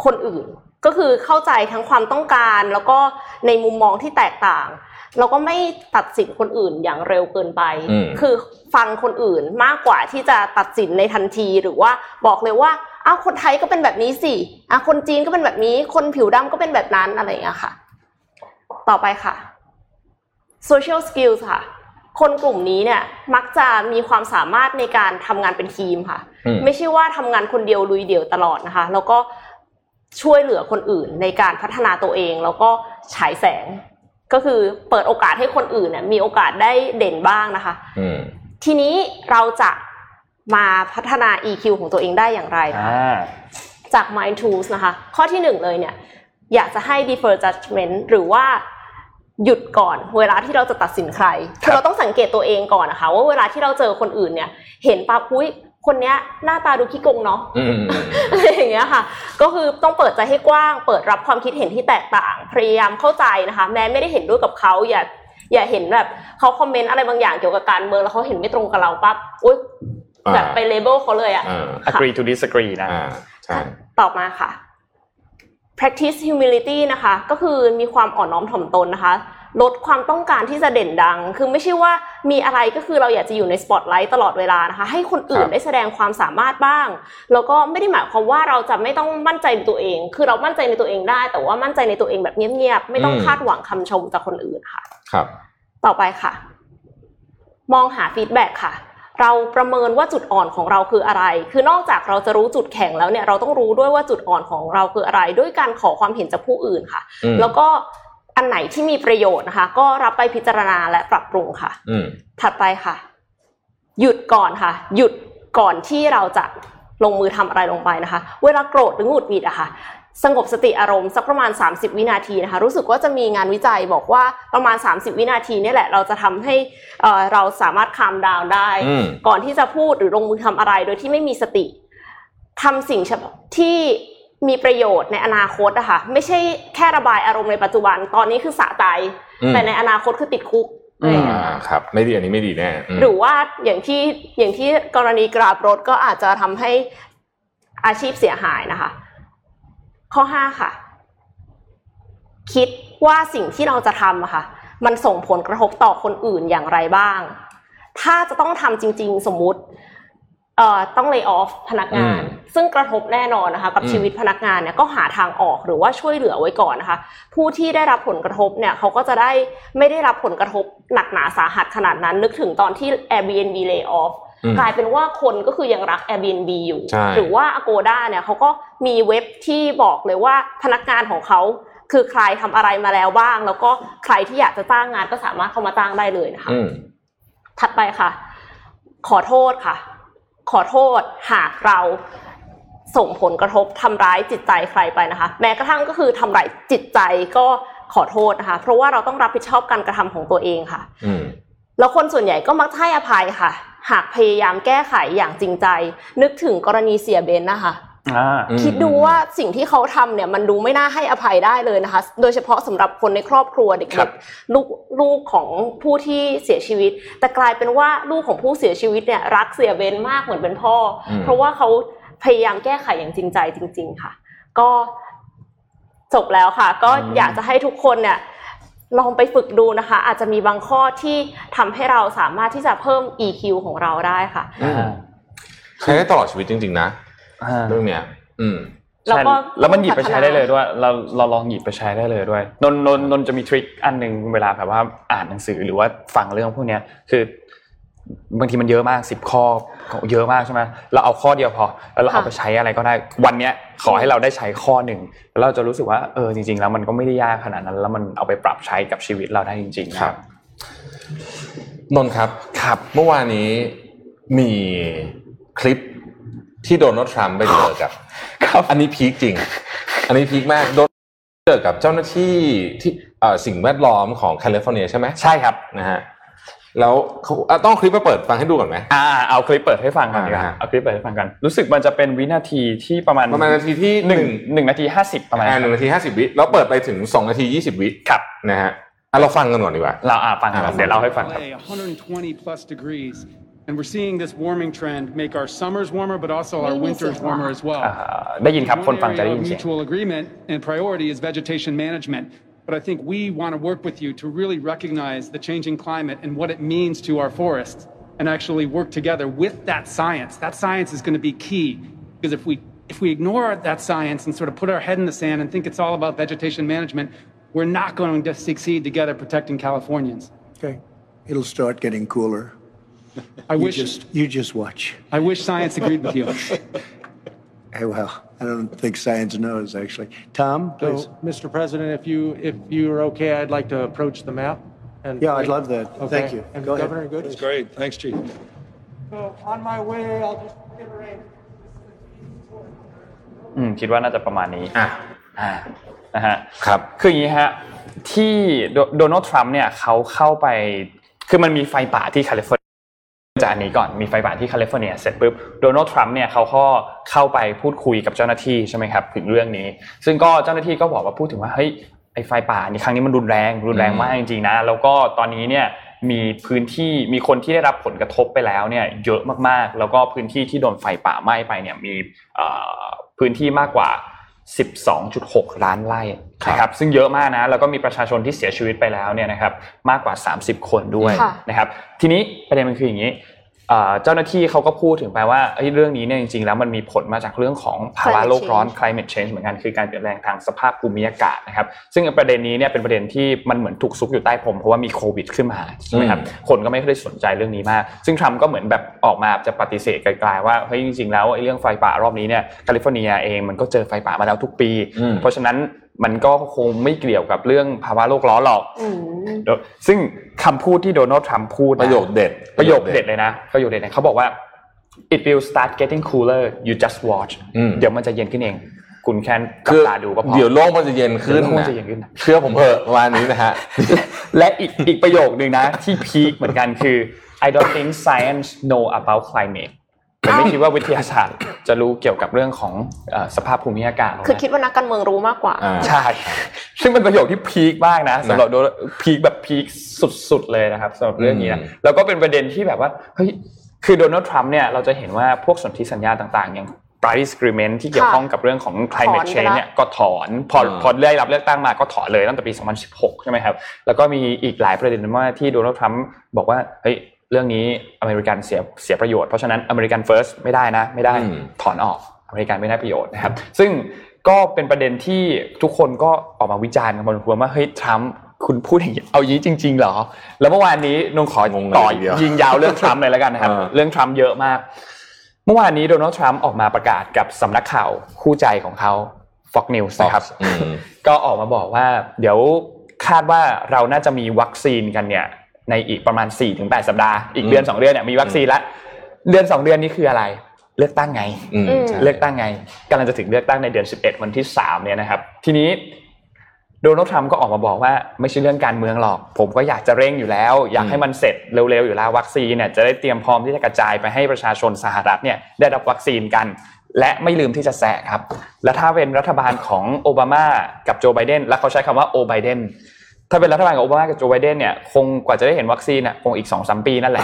คนอื่นก็คือเข้าใจทั้งความต้องการแล้วก็ในมุมมองที่แตกต่างแล้วก็ไม่ตัดสินคนอื่นอย่างเร็วเกินไปคือฟังคนอื่นมากกว่าที่จะตัดสินในทันทีหรือว่าบอกเลยว่าอ้าวคนไทยก็เป็นแบบนี้สิอ้าวคนจีนก็เป็นแบบนี้คนผิวดำก็เป็นแบบนั้นอะไรอย่างเงี้ยค่ะต่อไปค่ะ social skills ค่ะคนกลุ่มนี้เนี่ยมักจะมีความสามารถในการทำงานเป็นทีมค่ะไม่ใช่ว่าทำงานคนเดียวลุยเดี่ยวตลอดนะคะแล้วก็ช่วยเหลือคนอื่นในการพัฒนาตัวเองแล้วก็ฉายแสงก็คือเปิดโอกาสให้คนอื่นเนี่ยมีโอกาสได้เด่นบ้างนะคะทีนี้เราจะมาพัฒนา อี คิว ของตัวเองได้อย่างไรจาก Mind Tools นะคะข้อที่หนึ่งเลยเนี่ยอยากจะให้ defer judgment หรือว่า หยุดก่อนเวลาที่เราจะตัดสินใครเราต้องสังเกตตัวเองก่อนนะคะว่าเวลาที่เราเจอคนอื่นเนี่ยเห็นปั๊บอุ๊ยคนเนี้ยหน้าตาดูขี้โกงเนาะอะไรอย่างเงี้ยค่ะก็คือต้องเปิดใจให้กว้างเปิดรับความคิดเห็นที่แตกต่างพยายามเข้าใจนะคะแม้ไม่ได้เห็นด้วยกับเขาอย่าอย่าเห็นแบบเขาคอมเมนต์อะไรบางอย่างเกี่ยวกับการเมืองแล้วเขาเห็นไม่ตรงกับเราปั๊บอุ๊ยแบบไปเลเบลเขาเลยอ่ะ agree to disagree นะตอบมาค่ะ practice humility นะคะก็คือมีความอ่อนน้อมถ่อมตนนะคะลดความต้องการที่จะเด่นดังคือไม่ใช่ว่ามีอะไรก็คือเราอยากจะอยู่ในสปอตไลท์ตลอดเวลานะคะให้คนอื่นได้แสดงความสามารถบ้างแล้วก็ไม่ได้หมายความว่าเราจะไม่ต้องมั่นใจในตัวเองคือเรามั่นใจในตัวเองได้แต่ว่ามั่นใจในตัวเองแบบเงียบๆไม่ต้องคาดหวังคำชมจากคนอื่นค่ะครับต่อไปค่ะมองหาฟีดแบ็กค่ะเราประเมินว่าจุดอ่อนของเราคืออะไรคือนอกจากเราจะรู้จุดแข็งแล้วเนี่ยเราต้องรู้ด้วยว่าจุดอ่อนของเราคืออะไรด้วยการขอความเห็นจากผู้อื่นค่ะแล้วก็อันไหนที่มีประโยชน์นะคะก็รับไปพิจารณาและปรับปรุงค่ะถัดไปค่ะหยุดก่อนค่ะหยุดก่อนที่เราจะลงมือทำอะไรลงไปนะคะเวลาโกรธหรือหงุดหงิดอะค่ะสงบสติอารมณ์สักประมาณสามสิบวินาทีนะคะรู้สึกว่าจะมีงานวิจัยบอกว่าประมาณสามสิบวินาทีนี่แหละเราจะทำให้เอ่อเราสามารถคามดาวน์ได้ก่อนที่จะพูดหรือลงมือทำอะไรโดยที่ไม่มีสติทำสิ่งที่มีประโยชน์ในอนาคตอะค่ะไม่ใช่แค่ระบายอารมณ์ในปัจจุบันตอนนี้คือสะใจแต่ในอนาคตคือติดคุกอ่าครับไม่ดีอันนี้ไม่ดีแน่หรือว่าอย่างที่อย่างที่กรณีกราบรถก็อาจจะทำให้อาชีพเสียหายนะคะข้อห้าค่ะคิดว่าสิ่งที่เราจะทำอะค่ะมันส่งผลกระทบต่อคนอื่นอย่างไรบ้างถ้าจะต้องทำจริงๆสมมุติเอ่อต้องเลย์ออฟพนักงานซึ่งกระทบแน่นอนนะคะกับชีวิตพนักงานเนี่ยก็หาทางออกหรือว่าช่วยเหลือไว้ก่อนนะคะผู้ที่ได้รับผลกระทบเนี่ยเขาก็จะได้ไม่ได้รับผลกระทบหนักหนาสาหัสขนาดนั้นนึกถึงตอนที่ Airbnb lay offกลายเป็นว่าคนก็คือยังรัก Airbnb อยู่หรือว่า Agoda เนี่ยเขาก็มีเว็บที่บอกเลยว่าพนักงานของเขาคือใครทำอะไรมาแล้วบ้างแล้วก็ใครที่อยากจะจ้างงานก็สามารถเข้ามาจ้างได้เลยนะคะถัดไปค่ะขอโทษค่ะขอโทษหากเราส่งผลกระทบทำร้ายจิตใจใครไปนะคะแม้กระทั่งก็คือทำร้ายจิตใจก็ขอโทษนะคะเพราะว่าเราต้องรับผิดชอบการกระทำของตัวเองค่ะแล้วคนส่วนใหญ่ก็มักให้อภัยค่ะหากพยายามแก้ไขอย่างจริงใจนึกถึงกรณีเสียเบนนะคะคิดดูว่าสิ่งที่เขาทำเนี่ยมันดูไม่น่าให้อภัยได้เลยนะคะโดยเฉพาะสำหรับคนในครอบครัวเด็กๆลูกลูกของผู้ที่เสียชีวิตแต่กลายเป็นว่าลูกของผู้เสียชีวิตเนี่ยรักเสียเบนมากเหมือนเป็นพ่อเพราะว่าเขาพยายามแก้ไขอย่างจริงใจจริงๆค่ะก็จบแล้วค่ะก็อยากจะให้ทุกคนเนี่ยลองไปฝึกดูนะคะอาจจะมีบางข้อที่ทำให้เราสามารถที่จะเพิ่ม อี คิว ของเราได้ค่ะใช้ได้ตลอดชีวิตจริงๆนะเรื่องเนี้ยอืมแล้วก็แล้วมันหยิบไปใช้ได้เลยด้วยเราเราลองหยิบไปใช้ได้เลยด้วยนนนนจะมีทริคอันนึงเวลาแบบว่าอ่านหนังสือหรือว่าฟังเรื่องพวกเนี้ยคือบางทีมันเยอะมากสิบข้อเยอะมากใช่มั้ยเราเอาข้อเดียวพอแล้วเราเอาไปใช้อะไรก็ได้วันเนี้ยขอให้เราได้ใช้ข้อหนึ่งแล้วเราจะรู้สึกว่าเออจริงๆแล้วมันก็ไม่ได้ยากขนาดนั้นแล้วมันเอาไปปรับใช้กับชีวิตเราได้จริงๆครับนนครับครับเมื่อวานนี้มีคลิปที่โดนัลด์ทรัมป์ไปเจอกับครับอันนี้พีคจริงอันนี้พีคมากโดนเจอกับเจ้าหน้าที่ที่เอ่อสิ่งแวดล้อมของแคลิฟอร์เนียใช่มั้ยใช่ครับนะฮะแล้วต้องคลิปมาเปิดฟังให้ดูก่อนไหมอ่าเอาคลิปเปิดให้ฟังกันดีกว่าเอาคลิปเปิดให้ฟังกันรู้สึกมันจะเป็นวินาทีที่ประมาณประมาณนาทีที่หนึ่ง หนึ่งนาทีห้าสิบประมาณอ่าหนึ่งนาทีห้าสิบวิแล้วเปิดไปถึงสองนาทียี่สิบวิครับนะฮะเอาเราฟังกันก่อนดีกว่าเราอ่ะฟังกันเดี๋ยวเราให้ฟังครับone hundred twenty plus degrees and we're seeing this warming trend make our summers warmer but also our winters warmer as well ได้ยินครับคนฟังจะได้ยินเสียง mutual agreement and priority is vegetation managementBut I think we want to work with you to really recognize the changing climate and what it means to our forests and actually work together with that science. That science is going to be key because if we if we ignore that science and sort of put our head in the sand and think it's all about vegetation management, we're not going to succeed together protecting Californians. Okay. It'll start getting cooler. I you wish just, you just watch. I wish science agreed with you. Hey, well, I don't think science knows, actually. Tom, please. So, Mister President, if you if you're okay, I'd like to approach the map. And yeah, I'd love that. Okay. Thank you. And Go Governor ahead. Good? That's great. Thanks, Chief. So, on my way, I'll just reiterate. อืมคิดว่าน่าจะประมาณนี้อ่ะอ่านะฮะครับคืออย่างงี้ฮะ ที่โดนัลด์ทรัมป์เนี่ยเขาเข้าไปคือมันมีไฟป่าที่แคลิฟอร์เนียจากอันนี้ก่อนมีไฟป่าที่แคลิฟอร์เนียเสร็จปุ๊บโดนัลด์ทรัมป์เนี่ยเขาก็เข้าไปพูดคุยกับเจ้าหน้าที่ใช่ไหมครับถึงเรื่องนี้ซึ่งก็เจ้าหน้าที่ก็บอกว่าพูดถึงว่าเฮ้ยไอ้ไฟป่าในครั้งนี้มันรุนแรงรุนแรงมากจริงๆนะแล้วก็ตอนนี้เนี่ยมีพื้นที่มีคนที่ได้รับผลกระทบไปแล้วเนี่ยเยอะมากๆแล้วก็พื้นที่ที่โดนไฟป่าไหม้ไปเนี่ยมีพื้นที่มากกว่า สิบสองจุดหก ล้านไร่นะครับซึ่งเยอะมากนะแล้วก็มีประชาชนที่เสียชีวิตไปแล้วเนี่ยนะครับมากกว่าสามสิบคนด้วยนะครับทีนี้ประเด็นมันคืออย่างนี้เจ้าหน้าที่เขาก็พูดถึงไปว่าเรื่องนี้เนี่ยจริงๆแล้วมันมีผลมาจากเรื่องของภาวะโลกร้อน climate change เหมือนกันคือการเปลี่ยนแปลงทางสภาพภูมิอากาศนะครับซึ่งประเด็นนี้เนี่ยเป็นประเด็นที่มันเหมือนถูกซุกอยู่ใต้พรมเพราะว่ามีโควิดขึ้นมาใช่ไหมครับคนก็ไม่ได้สนใจเรื่องนี้มากซึ่งทรัมป์ก็เหมือนแบบออกมาจะปฏิเสธไกลๆว่าเฮ้ยจริงๆแล้วเรื่องไฟป่ารอบนี้เนี่ยแคลิฟอร์เนียเองมันก็เจอไฟป่ามาแล้วทุกปีเพราะฉะนั้นมันก็คงไม่เกี่ยวกับเรื่องภาวะโลกร้อนหรอกซึ่งคำพูดที่โดนัลด์ทรัมป์พูดประโยคเด็ดประโยคเด็ดเลยนะประโยคเด็ดเนี่ยเขาบอกว่า it will start getting cooler you just watch เดี๋ยวมันจะเย็นขึ้นเองคุณแค่จับตาดูก็พอเดี๋ยวโลกมันจะเย็นขึ้นนะเชื่อผมเถอะวันนี้นะฮะและอีกอีกประโยคนึงนะที่พีคเหมือนกันคือ I don't think science know about climateผมไม่คิดว่าวิทยาศาสตร์จะรู้เกี่ยวกับเรื่องของสภาพภูมิอากาศคือคิดว่านักการเมืองรู้มากกว่าใช่ซึ่งเป็นประโยคที่พีคมากนะสำหรับพีคแบบพีคสุดๆเลยนะครับสำหรับเรื่องนี้นะแล้วก็เป็นประเด็นที่แบบว่าเฮ้ยคือโดนัลด์ทรัมป์เนี่ยเราจะเห็นว่าพวกสนธิสัญญาต่างๆอย่างParis Agreement ที่เกี่ยวข้องกับเรื่องของ Climate Change เนี่ยก็ถอนพอพอได้รับเลือกตั้งมาก็ถอนเลยตั้งแต่ปีสองพันสิบหกใช่มั้ยครับแล้วก็มีอีกหลายประเด็นมากที่โดนัลด์ทรัมป์บอกว่าเฮ้ยเรื่องนี้อเมริกันเสียเสียประโยชน์เพราะฉะนั้นอเมริกันเฟิร์สไม่ได้นะไม่ได้ถอนออกอเมริกันไม่ได้ประโยชน์นะครับซึ่งก็เป็นประเด็นที่ทุกคนก็ออกมาวิจารณ์กันบนหัวว่าเฮ้ยทรัมป์คุณพูดอย่างนี้เอาอย่างนี้จริงๆเหรอแล้วเมื่อวานนี้นงขอต่อยิงยาวเรื่องทรัมป์เลยแล้วกันนะครับเรื่องทรัมป์เยอะมากเมื่อวานนี้โดนัลด์ทรัมป์ออกมาประกาศกับสำนักข่าวคู่ใจของเขา Fox News นะครับก็ออกมาบอกว่าเดี๋ยวคาดว่าเราน่าจะมีวัคซีนกันเนี่ยในอีกประมาณ สี่ถึงแปด สัปดาห์อีกเดือนสองเดือนเนี่ยมีวัคซีนละเดือนสองเดือนนี้คืออะไรเลือกตั้งไงเลือกตั้งไงกำลังจะถึงเลือกตั้งในเดือนสิบเอ็ดวันที่สามเนี่ยนะครับทีนี้โดนัลด์ทรัมป์ก็ออกมาบอกว่าไม่ใช่เรื่องการเมืองหรอกผมก็อยากจะเร่งอยู่แล้วอยากให้มันเสร็จเร็วๆอยู่แล้ววัคซีนเนี่ยจะได้เตรียมพร้อมที่จะกระจายไปให้ประชาชนสหรัฐเนี่ยได้รับวัคซีนกันและไม่ลืมที่จะแซะครับและถ้าเป็นรัฐบาลของโอบามากับโจไบเดนแล้วเขาใช้คำว่าโอไบเดนถ้าเป็นรัฐบาลของโอบามากับโจไบเดนเนี่ยคงกว่าจะได้เห็นวัคซีนน่ะคงอีก สองถึงสาม ปีนั่นแหละ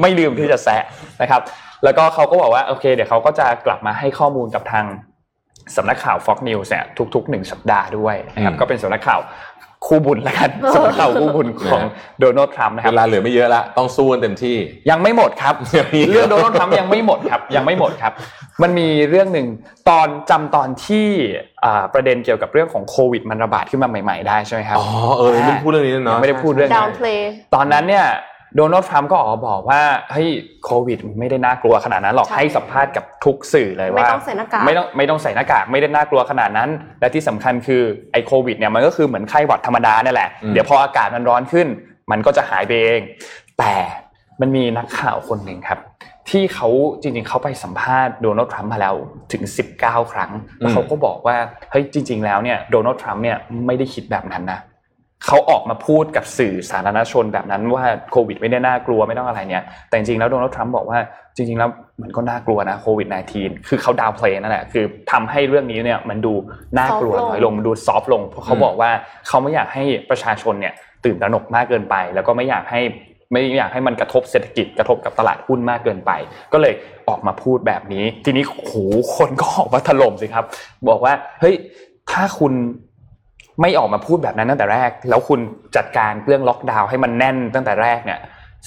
ไม่ลืมที่จะแซะนะครับแล้วก็เขาก็บอกว่าโอเคเดี๋ยวเขาก็จะกลับมาให้ข้อมูลกับทางสำนักข่าว Fox News เนี่ยทุกๆหนึ่งสัปดาห์ด้วยนะครับก็เป็นสำนักข่าวคู่บุญละกันสำนักข่าวคู่บุญของโดนัลด์ทรัมป์นะครับเวลาเหลือไม่เยอะละต้องสู้กันเต็มที่ยังไม่หมดครับเรื่องโดนัลด์ทรัมป์ยังไม่หมดครับยังไม่หมดครับมันมีเรื่องนึงตอนจำตอนที่ประเด็นเกี่ยวกับเรื่องของโควิดมันระบาดขึ้นมาใหม่ๆได้ใช่ไหมครับอ๋อเออไม่ได้พูดเรื่องนี้เนาะไม่ได้พูดเรื่องนี้ตอนนั้นเนี่ยโดนัลด์ทรัมป์ก็ออกบอกว่าเฮ้ยโควิดไม่ได้น่ากลัวขนาดนั้นหรอกให้สัมภาษณ์กับทุกสื่อเลยว่าไม่ต้องใส่หน้ากากไม่ต้องไม่ต้องใส่หน้ากากไม่ได้น่ากลัวขนาดนั้นและที่สำคัญคือไอ้โควิดเนี่ยมันก็คือเหมือนไข้หวัดธรรมดานั่นแหละเดี๋ยวพออากาศมันร้อนขึ้นมันก็จะหายไปเองแต่มันมีนักข่าวคนนึงครับที่เขาจริงๆเขาไปสัมภาษณ์โดนัลด์ทรัมป์มาแล้วถึงสิบเก้าครั้งแล้วเขาก็บอกว่าเฮ้ยจริงๆแล้วเนี่ยโดนัลด์ทรัมป์เนี่ยไม่ได้คิดแบบนั้นนะเขาออกมาพูดกับสื่อสาธารณชนแบบนั้นว่าโควิดไม่ได้น่ากลัวไม่ต้องอะไรเนี่ยแต่จริงๆแล้วโดนัลด์ทรัมป์บอกว่าจริงๆแล้วมันก็น่ากลัวนะโควิดสิบเก้า คือเขาดาวน์เพลย์นั่นแหละคือทำให้เรื่องนี้เนี่ยมันดูน่ากลัวน้อยลงดูซอฟต์ลงเพราะเขาบอกว่าเขาไม่อยากให้ประชาชนเนี่ยตื่นตระหนกมากเกินไปแล้วก็ไม่อยากให้ไม่อยากให้มันกระทบเศรษฐกิจกระทบกับตลาดหุ้นมากเกินไปก็เลยออกมาพูดแบบนี้ทีนี้โหคนก็ออกมาถล่มสิครับบอกว่าเฮ้ยถ้าคุณไม่ออกมาพูดแบบนั้นตั้งแต่แรกแล้วคุณจัดการเรื่องล็อกดาวน์ให้มันแน่นตั้งแต่แรกเนี่ย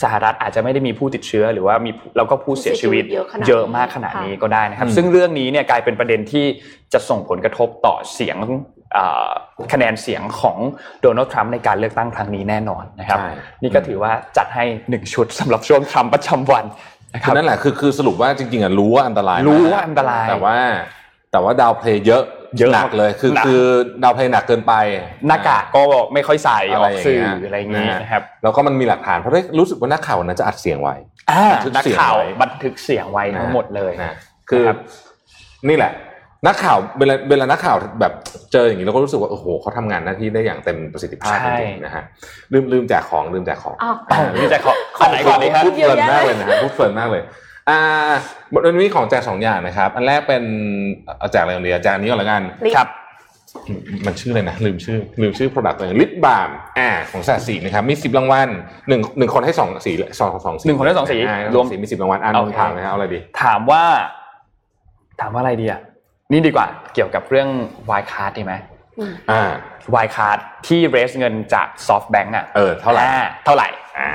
สหรัฐอาจจะไม่ได้มีผู้ติดเชื้อหรือว่ามีแล้วก็ผู้เสียชีวิตเยอะมากขนาดนี้ก็ได้นะครับซึ่งเรื่องนี้เนี่ยกลายเป็นประเด็นที่จะส่งผลกระทบต่อเสียงคะแนนเสียงของโดนัลด์ทรัมป์ในการเลือกตั้งครั้งนี้แน่นอนนะครับนี่ก็ถือว่าจัดให้หนึ่งชุดสำหรับช่วงทรัมป์ประจำวันนะครับนั่นแหละคือคือสรุปว่าจริงๆอ่ะรู้ว่าอันตรายรู้ว่าอันตรายแต่ว่าแต่ว่าดาวเพลย์เยอะเยอะหนักเลยคือคือดาวเพลย์หนักเกินไปหน้ากากก็ไม่ค่อยใส่ออกสื่ออะไรอย่างงี้นะครับแล้วก็มันมีหลักฐานเพราะรู้สึกว่านักข่าวน่าจะอัดเสียงไว้นักข่าวบันทึกเสียงไว้ทั้งหมดเลยคือนี่แหละ นักข่าวเวลาเวลานักข่าวแบบเจออย่างนี้เราก็รู้สึกว่าโอ้โหเขาทำงานหน้าที่ได้อย่างเต็มประสิทธิภาพจริงๆนะฮะลืมลืมแจกของลืมแจกของลืมแจกของข้อไหนก่อนดีครับพูดเพลินมากเลยนะฮะพูดเพลินมากเลยอ่าวันนี้ของแจกสองอย่างนะครับอันแรกเป็นแจกอะไรกันดีแจกนี้ก่อนละกันครับมันชื่ออะไรนะลืมชื่อลืมชื่อ product ตัวนึงลิปบาล์มอ่าของศาสตร์สีนะครับมีสิบรางวัลหนึ่ง หนึ่งคนให้สองสีสอง สองสีหนึ่งคนให้สองสีรวมมีสิบรางวัลอ่านถามนะฮะเอาอะไรดีถามว่าถามว่าอะไรดีอ่ะนี่ดีกว่าเกี่ยวกับเรื่อง Wirecard ดีมั้ยอ่า Wirecard ที่เรสเงินจาก SoftBank อ่ะเออเท่าไหร่เท่าไหร่อ่า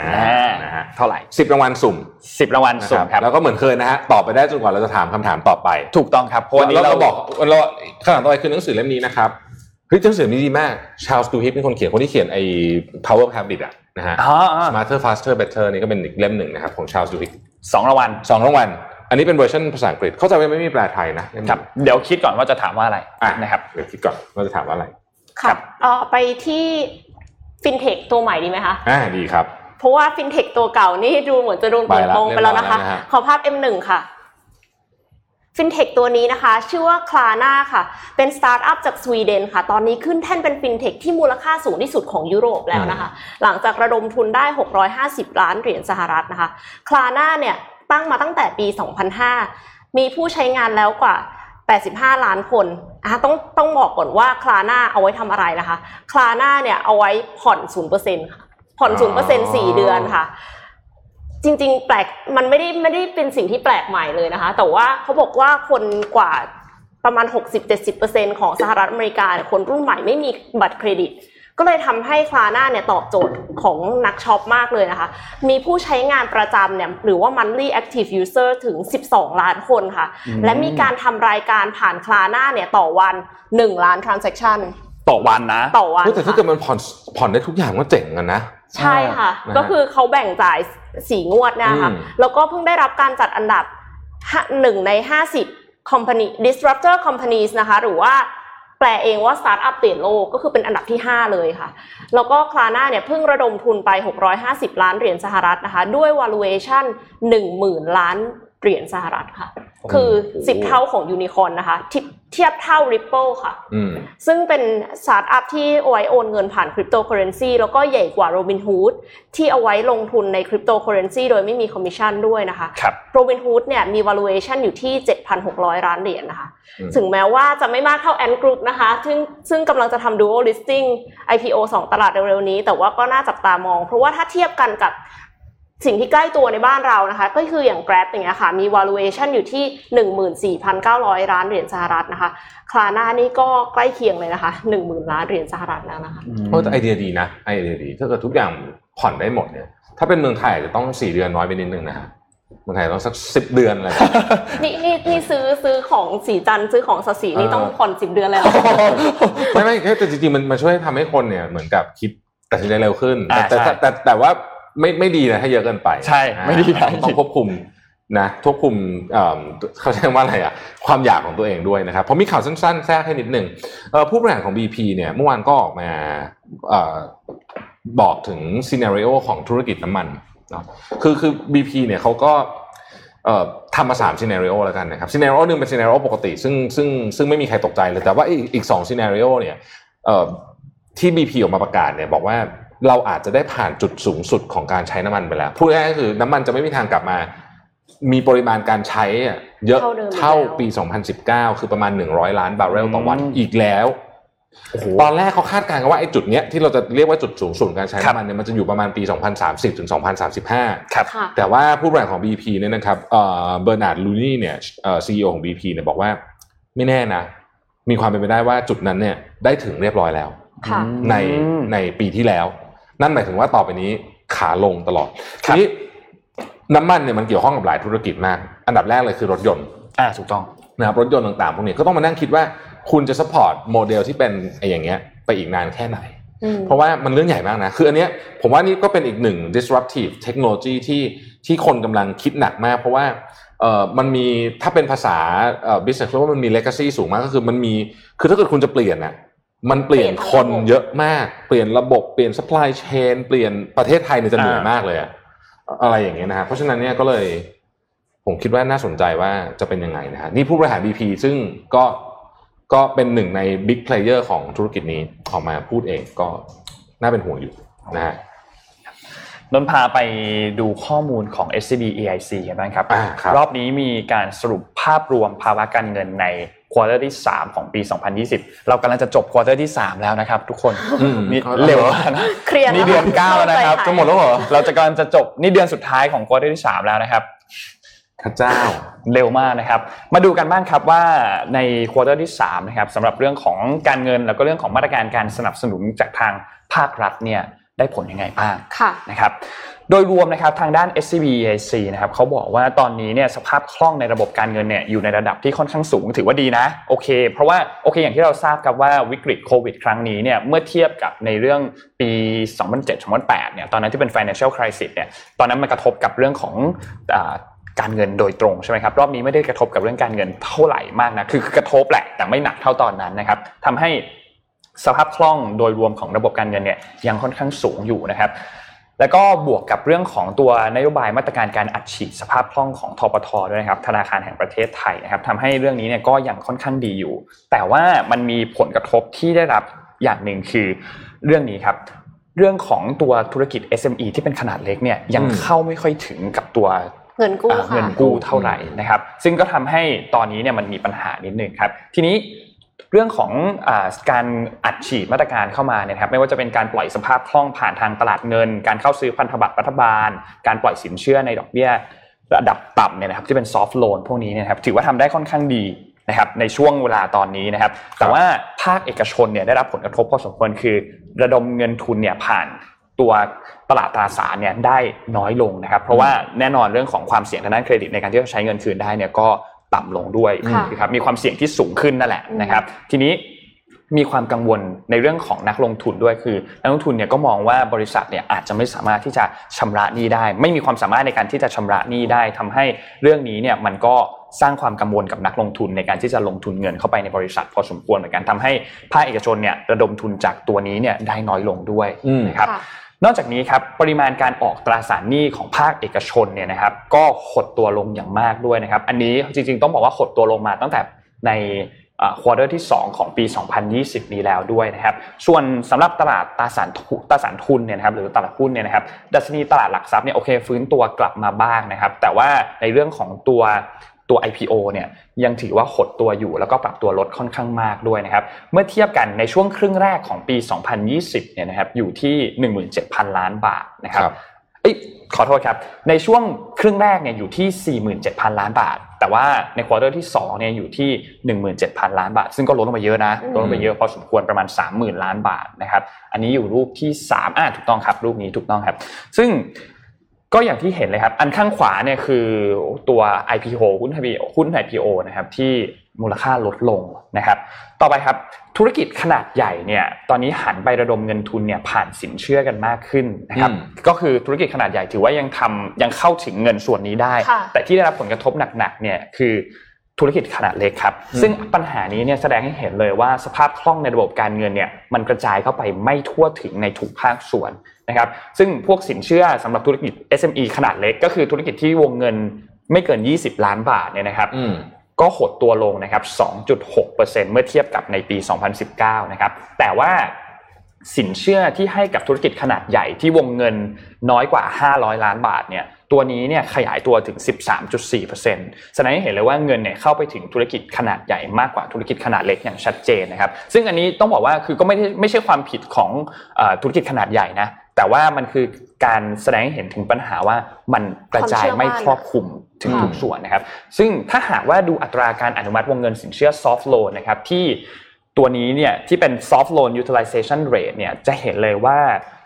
นะฮะเท่าไหร่สิบรางวัลสุ่มสิบรางวัลสุ่มครับแล้วก็เหมือนเคยนะฮะตอบไปได้จนกว่าเราจะถามคำถามต่อไปถูกต้องครับเพราะวันนี้เราบอกเราข้างหลังต่อไปคือหนังสือเล่มนี้นะครับเฮ้ยหนังสือนี้ดีมากชาร์ลส์ ดูฮิปเป็นคนเขียนคนที่เขียนไอ้ Power Habit อ่ะนะฮะ Smarter Faster Better นี่ก็เป็นอีกเล่มนึงนะครับของชาร์ลส์ ดูฮิปสองรางวัลสองรางวัลอันนี้เป็นเวอร์ชันภาษาอังกฤษเข้าใจว่าไม่มีแปลไทยนะครับเดี๋ยวคิดก่อนว่าจะถามว่าอะไรนะครับเดี๋ยวคิดก่อนว่าจะถามว่าอะไรครับเอ่อไปที่ฟินเทคตัวใหม่ดีมั้ยคะอ่าดีครับเพราะว่าฟินเทคตัวเก่านี่ดูเหมือนจะโดนปลดปลงไปแล้วนะคะขอภาพ เอ็ม หนึ่ง ค่ะฟินเทคตัวนี้นะคะชื่อว่า Klarna ค่ะเป็นสตาร์ทอัพจากสวีเดนค่ะตอนนี้ขึ้นแท่นเป็นฟินเทคที่มูลค่าสูงที่สุดของยุโรปแล้วนะคะหลังจากระดมทุนได้หกร้อยห้าสิบล้านเหรียญสหรัฐนะคะ Klarna เนี่ยตั้งมาตั้งแต่ปีสองพันห้ามีผู้ใช้งานแล้วกว่าแปดสิบห้าล้านคนอ่ะต้องต้องบอกก่อนว่า Klarna เอาไว้ทำอะไรนะคะ Klarna เนี่ยเอาไว้ผ่อน ศูนย์เปอร์เซ็นต์ ค่ะผ่อน ศูนย์เปอร์เซ็นต์ สี่ เดือนค่ะจริงๆแปลกมันไม่ได้ไม่ได้เป็นสิ่งที่แปลกใหม่เลยนะคะแต่ว่าเขาบอกว่าคนกว่าประมาณ หกสิบถึงเจ็ดสิบเปอร์เซ็นต์ ของสหรัฐอเมริกาคนรุ่นใหม่ไม่มีบัตรเครดิตก็เลยทำให้ Klarna เนี่ยตอบโจทย์ของนักช็อปมากเลยนะคะมีผู้ใช้งานประจำเนี่ยหรือว่า monthly active user ถึงสิบสองล้านคนค่ะและมีการทำรายการผ่าน Klarna เนี่ยต่อวันหนึ่งล้าน transaction ต่อวันนะต่อวันแต่ถ้าเกิดมันผ่อนผ่อนได้ทุกอย่างก็เจ๋งกันนะใช่ค่ะก็คือเขาแบ่งจ่ายสี่งวดนะคะแล้วก็เพิ่งได้รับการจัดอันดับหนึ่งในห้าสิบ company disruptor companies นะคะหรือว่าแปลเองว่า Startup เปลี่ยนโลกก็คือเป็นอันดับที่ห้าเลยค่ะแล้วก็ Klarna เนี่ยเพิ่งระดมทุนไปหกร้อยห้าสิบล้านเหรียญสหรัฐนะคะด้วย valuation หนึ่งหมื่น ล้านเหรียญสหรัฐค่ะคือสิบเท่าของยูนิคอร์นนะคะเทียบเท่า Ripple ค่ะซึ่งเป็น Startup ที่เอาไว้โอนเงินผ่าน Cryptocurrency แล้วก็ใหญ่กว่า Robinhood ที่เอาไว้ลงทุนใน Cryptocurrency โดยไม่มีคอมมิชชั่นด้วยนะคะ Robinhood เนี่ยมี valuation อยู่ที่ เจ็ดพันหกร้อย ล้านเหรียญนะคะถึงแม้ว่าจะไม่มากเท่า Ant Group นะคะซึ่งซึ่งกำลังจะทำ Dual Listing ไอ พี โอ สอง ตลาดเร็วๆนี้แต่ว่าก็น่าจับตามองเพราะว่าถ้าเทียบกันกับสิ่งที่ใกล้ตัวในบ้านเรานะคะก็คืออย่าง Grab อย่างเงี้ยค่ะมี valuation อยู่ที่ หนึ่งหมื่นสี่พันเก้าร้อย ล้านเหรียญสหรัฐนะคะ Klarna นี่ก็ใกล้เคียงเลยนะคะ หนึ่งหมื่น ล้านเหรียญสหรัฐแล้วนะคะโอ้แต่ไอเดียดีนะไอเดียดีถ้าเกิดทุกอย่างผ่อนได้หมดเนี่ยถ้าเป็นเมืองไทยจะต้องสี่เดือนน้อยไปนิดนึงนะฮะเมืองไทยต้องสักสิบเดือนอะไรนี่นี่นี่ซื้อซื้อของสีจันซื้อของสสีนี่ต้องผ่อนสิบเดือนเลยเหรอไม่ไม่แต่จริงๆมันมันช่วยทำให้คนเนี่ยเหมือนกับคิดตัดสินใจเร็วขึ้นแต่แต่แต่ว่าไม่ไม่ดีนะถ้าเยอะเกินไปใช่ไม่ดีนะต้องควบคุมนะควบคุมเอ่อเขาเรียกว่าอะไรอ่ะความอยากของตัวเองด้วยนะครับเพราะมีข่าวสั้นๆแทรกให้นิดนึงเอ่อผู้บริหารของ บี พี เนี่ยเมื่อวานก็ออกมาเอ่อบอกถึงซีนาริโอของธุรกิจน้ำมันเนาะคือคือ บี พี เนี่ยเค้าก็เอ่อทำมาสามซีนาริโอแล้วกันนะครับซีนาริโอนึงเป็นซีนาริโอปกติซึ่งซึ่งซึ่งไม่มีใครตกใจเลยแต่ว่าอีกสองซีนาริโอเนี่ยเอ่อที่ บี พี ออกมาประกาศเนี่ยบอกว่าเราอาจจะได้ผ่านจุดสูงสุดของการใช้น้ำมันไปแล้วพูดง่ายๆคือน้ำมันจะไม่มีทางกลับมามีปริมาณการใช้เยอะเท่าปีสองพันสิบเก้าคือประมาณหนึ่งร้อยล้านบาร์เรลต่อวันอีกแล้วตอนแรกเขาคาดการณ์กันว่าไอ้จุดเนี้ยที่เราจะเรียกว่าจุดสูงสุดการใช้น้ำมันเนี่ยมันจะอยู่ประมาณปีสองพันสามสิบถึงสองพันสามสิบห้าครับแต่ว่าผู้บริหารของ บี พี เนี่ยนะครับเอ่อเบอร์นาร์ดลูนี่เนี่ยเอ่อ ซี อี โอ ของ บี พี เนี่ยบอกว่าไม่แน่นะมีความเป็นไปได้ว่าจุดนั้นเนี่ยได้ถึงเรียบร้อยแล้วในในปีที่แล้วนั่นหมายถึงว่าต่อไปนี้ขาลงตลอดทีนี้น้ำมันเนี่ยมันเกี่ยวข้องกับหลายธุรกิจมากอันดับแรกเลยคือรถยนต์อ่าถูกต้องนะครับรถยนต์ต่างๆพวกนี้ก็ต้องมานั่งคิดว่าคุณจะซัพพอร์ตโมเดลที่เป็นไอ้อย่างเงี้ยไปอีกนานแค่ไหนเพราะว่ามันเรื่องใหญ่มากนะคืออันเนี้ยผมว่านี่ก็เป็นอีกหนึ่ง disruptive technology ที่ที่คนกำลังคิดหนักมากเพราะว่าเอ่อมันมีถ้าเป็นภาษาเอ่อ business เรียกว่ามันมี legacy สูงมากก็คือมันมีคือถ้าเกิดคุณจะเปลี่ยนนะมันเปลี่ยนคนเยอะมากเปลี่ยนระบบเปลี่ยน supply chain เปลี่ยนประเทศไทยเนี่ยจะเหนื่อยมากเลยอะไรอย่างเงี้ยนะฮะเพราะฉะนั้นเนี่ยก็เลยผมคิดว่าน่าสนใจว่าจะเป็นยังไงนะฮะนี่ผู้บริหาร บี พี ซึ่งก็ ก็เป็นหนึ่งใน Big Player ของธุรกิจนี้ออกมาพูดเองก็น่าเป็นห่วงอยู่นะฮะนนพาไปดูข้อมูลของ เอส ซี บี อี ไอ ซี กันบ้างครับรอบนี้มีการสรุปภาพรวมภาวะการเงินในควอเตอร์ที่สามของปีสองพันยี่สิบเรากำลังจะจบควอเตอร์ที่สามแล้วนะครับทุกคนนี่เร็วนะนี่เดือนเก้าแล้วนะครับจะหมดแล้วเหรอเราจะกำลังจะจบนี่เดือนสุดท้ายของควอเตอร์ที่สามแล้วนะครับพระเจ้าเร็วมากนะครับมาดูกันบ้างครับว่าในควอเตอร์ที่สามนะครับสำหรับเรื่องของการเงินแล้วก็เรื่องของมาตรการการสนับสนุนจากทางภาครัฐเนี่ยได้ผลยังไงบ้างนะครับโดยรวมนะครับทางด้าน เอส ซี บี อี ไอ ซี นะครับเขาบอกว่าตอนนี้เนี่ยสภาพคล่องในระบบการเงินเนี่ยอยู่ในระดับที่ค่อนข้างสูงถือว่าดีนะโอเคเพราะว่าโอเคอย่างที่เราทราบครับว่าวิกฤตโควิดครั้งนี้เนี่ยเมื่อเทียบกับในเรื่องปีสองพันเจ็ด สองพันแปดเนี่ยตอนนั้นที่เป็น Financial Crisis เนี่ยตอนนั้นมันกระทบกับเรื่องของอ่าการเงินโดยตรงใช่ไหมครับรอบนี้ไม่ได้กระทบกับเรื่องการเงินเท่าไหร่มากนะคือกระทบแหละแต่ไม่หนักเท่าตอนนั้นนะครับทำให้สภาพคล่องโดยรวมของระบบการเงินเนี่ยยังค่อนข้างสูงอยู่นะครับแล้วก็บวกกับเรื่องของตัวนโยบายมาตรการการอัดฉีดสภาพคล่องของธปท.ด้วยนะครับธนาคารแห่งประเทศไทยนะครับทำให้เรื่องนี้เนี่ยก็ยังค่อนข้างดีอยู่แต่ว่ามันมีผลกระทบที่ได้รับอย่างหนึ่งคือเรื่องนี้ครับเรื่องของตัวธุรกิจ เอส เอ็ม อี ที่เป็นขนาดเล็กเนี่ยยังเข้าไม่ค่อยถึงกับตัวเงินกู้ค่ะเงินกู้เท่าไหร่นะครับซึ่งก็ทำให้ตอนนี้เนี่ยมันมีปัญหานิดนึงครับทีนี้เรื่องของอ่าการอัดฉีดมาตรการเข้ามาเนี่ยครับไม่ว่าจะเป็นการปล่อยสภาพคล่องผ่านทางตลาดเงินการเข้าซื้อพันธบัตรรัฐบาลการปล่อยสินเชื่อในดอกเบี้ยระดับต่ำเนี่ยนะครับที่เป็นซอฟท์โลนพวกนี้เนี่ยครับถือว่าทำได้ค่อนข้างดีนะครับในช่วงเวลาตอนนี้นะครับแต่ว่าภาคเอกชนเนี่ยได้รับผลกระทบพอสมควรคือระดมเงินทุนเนี่ยผ่านตัวตลาดตราสารเนี่ยได้น้อยลงนะครับเพราะว่าแน่นอนเรื่องของความเสี่ยงทางด้านเครดิตในการที่จะใช้เงินคืนได้เนี่ยก็ต่ำลงด้วยนะครับมีความเสี่ยงที่สูงขึ้นนั่นแหละนะครับทีนี้มีความกังวลในเรื่องของนักลงทุนด้วยคือนักลงทุนเนี่ยก็มองว่าบริษัทเนี่ยอาจจะไม่สามารถที่จะชำระหนี้ได้ไม่มีความสามารถในการที่จะชำระหนี้ได้ทำให้เรื่องนี้เนี่ยมันก็สร้างความกังวลกับนักลงทุนในการที่จะลงทุนเงินเข้าไปในบริษัทพอสมควรเหมือนกันทำให้ภาคเอกชนเนี่ยระดมทุนจากตัวนี้เนี่ยได้น้อยลงด้วยนะครับนอกจากนี้ครับปริมาณการออกตราสารหนี้ของภาคเอกชนเนี่ยนะครับก็หดตัวลงอย่างมากด้วยนะครับอันนี้จริงๆต้องบอกว่าหดตัวลงมาตั้งแต่ในควอเตอร์ที่สองของปีสองพันยี่สิบนี้แล้วด้วยนะครับส่วนสำหรับตลาดตราสารตราสารทุนเนี่ยนะครับหรือตลาดหุ้นเนี่ยนะครับดัชนีตลาดหลักทรัพย์เนี่ยโอเคฟื้นตัวกลับมาบ้างนะครับแต่ว่าในเรื่องของตัวตัว ไอ พี โอ เนี่ยยังถือว่าหดตัวอยู่แล้วก็ปรับตัวลดค่อนข้างมากด้วยนะครับเมื่อเทียบกันในช่วงครึ่งแรกของปีสองพันยี่สิบเนี่ยนะครับอยู่ที่ หนึ่งหมื่นเจ็ดพัน ล้านบาทนะครับเอ้ยขอโทษครับในช่วงครึ่งแรกเนี่ยอยู่ที่ สี่หมื่นเจ็ดพัน ล้านบาทแต่ว่าในควอเตอร์ที่สองเนี่ยอยู่ที่ หนึ่งหมื่นเจ็ดพัน ล้านบาทซึ่งก็ลดลงมาเยอะนะลดลงมาเยอะพอสมควรประมาณ สามหมื่น ล้านบาทนะครับอันนี้อยู่รูปที่สามอ่ะถูกต้องครับรูปนี้ถูกต้องครับซึ่งก็อย่างที่เห็นเลยครับอันข้างขวาเนี่ยคือตัว ไอ พี โอ หุ้น ไอ พี โอ หุ้น ไอ พี โอ นะครับที่มูลค่าลดลงนะครับต่อไปครับธุรกิจขนาดใหญ่เนี่ยตอนนี้หันไประดมเงินทุนเนี่ยผ่านสินเชื่อกันมากขึ้นนะครับก็คือธุรกิจขนาดใหญ่ถือว่ายังทำยังเข้าถึงเงินส่วนนี้ได้แต่ที่ได้รับผลกระทบหนักๆเนี่ยคือธุรกิจขนาดเล็กครับซึ่งปัญหานี้เนี่ยแสดงให้เห็นเลยว่าสภาพคล่องในระบบการเงินเนี่ยมันกระจายเข้าไปไม่ทั่วถึงในทุกภาคส่วนนะครับซึ่งพวกสินเชื่อสำหรับธุรกิจ เอส เอ็ม อี ขนาดเล็กก็คือธุรกิจที่วงเงินไม่เกินยี่สิบล้านบาทเนี่ยนะครับก็หดตัวลงนะครับ สองจุดหกเปอร์เซ็นต์ เมื่อเทียบกับในปีสองพันสิบเก้านะครับแต่ว่าสินเชื่อที่ให้กับธุรกิจขนาดใหญ่ที่วงเงินน้อยกว่าห้าร้อยล้านบาทเนี่ยตัวนี้เนี่ยขยายตัวถึง สิบสามจุดสี่เปอร์เซ็นต์ แสดงให้เห็นเลยว่าเงินเนี่ยเข้าไปถึงธุรกิจขนาดใหญ่มากกว่าธุรกิจขนาดเล็กอย่างชัดเจนนะครับซึ่งอันนี้ต้องบอกว่าคือก็ไม่ได้ไม่ใช่ความผิดของเอ่อธุรกิจขนาดใหญ่นะแต่ว่ามันคือการแสดงให้เห็นถึงปัญหาว่ามันกระจายไม่ครอบคลุมถึงทุกส่วนนะครับซึ่งถ้าหากว่าดูอัตราการอนุมัติวงเงินสินเชื่อ soft loan นะครับที่ตัวนี้เนี่ยที่เป็น soft loan utilization rate เนี่ยจะเห็นเลยว่า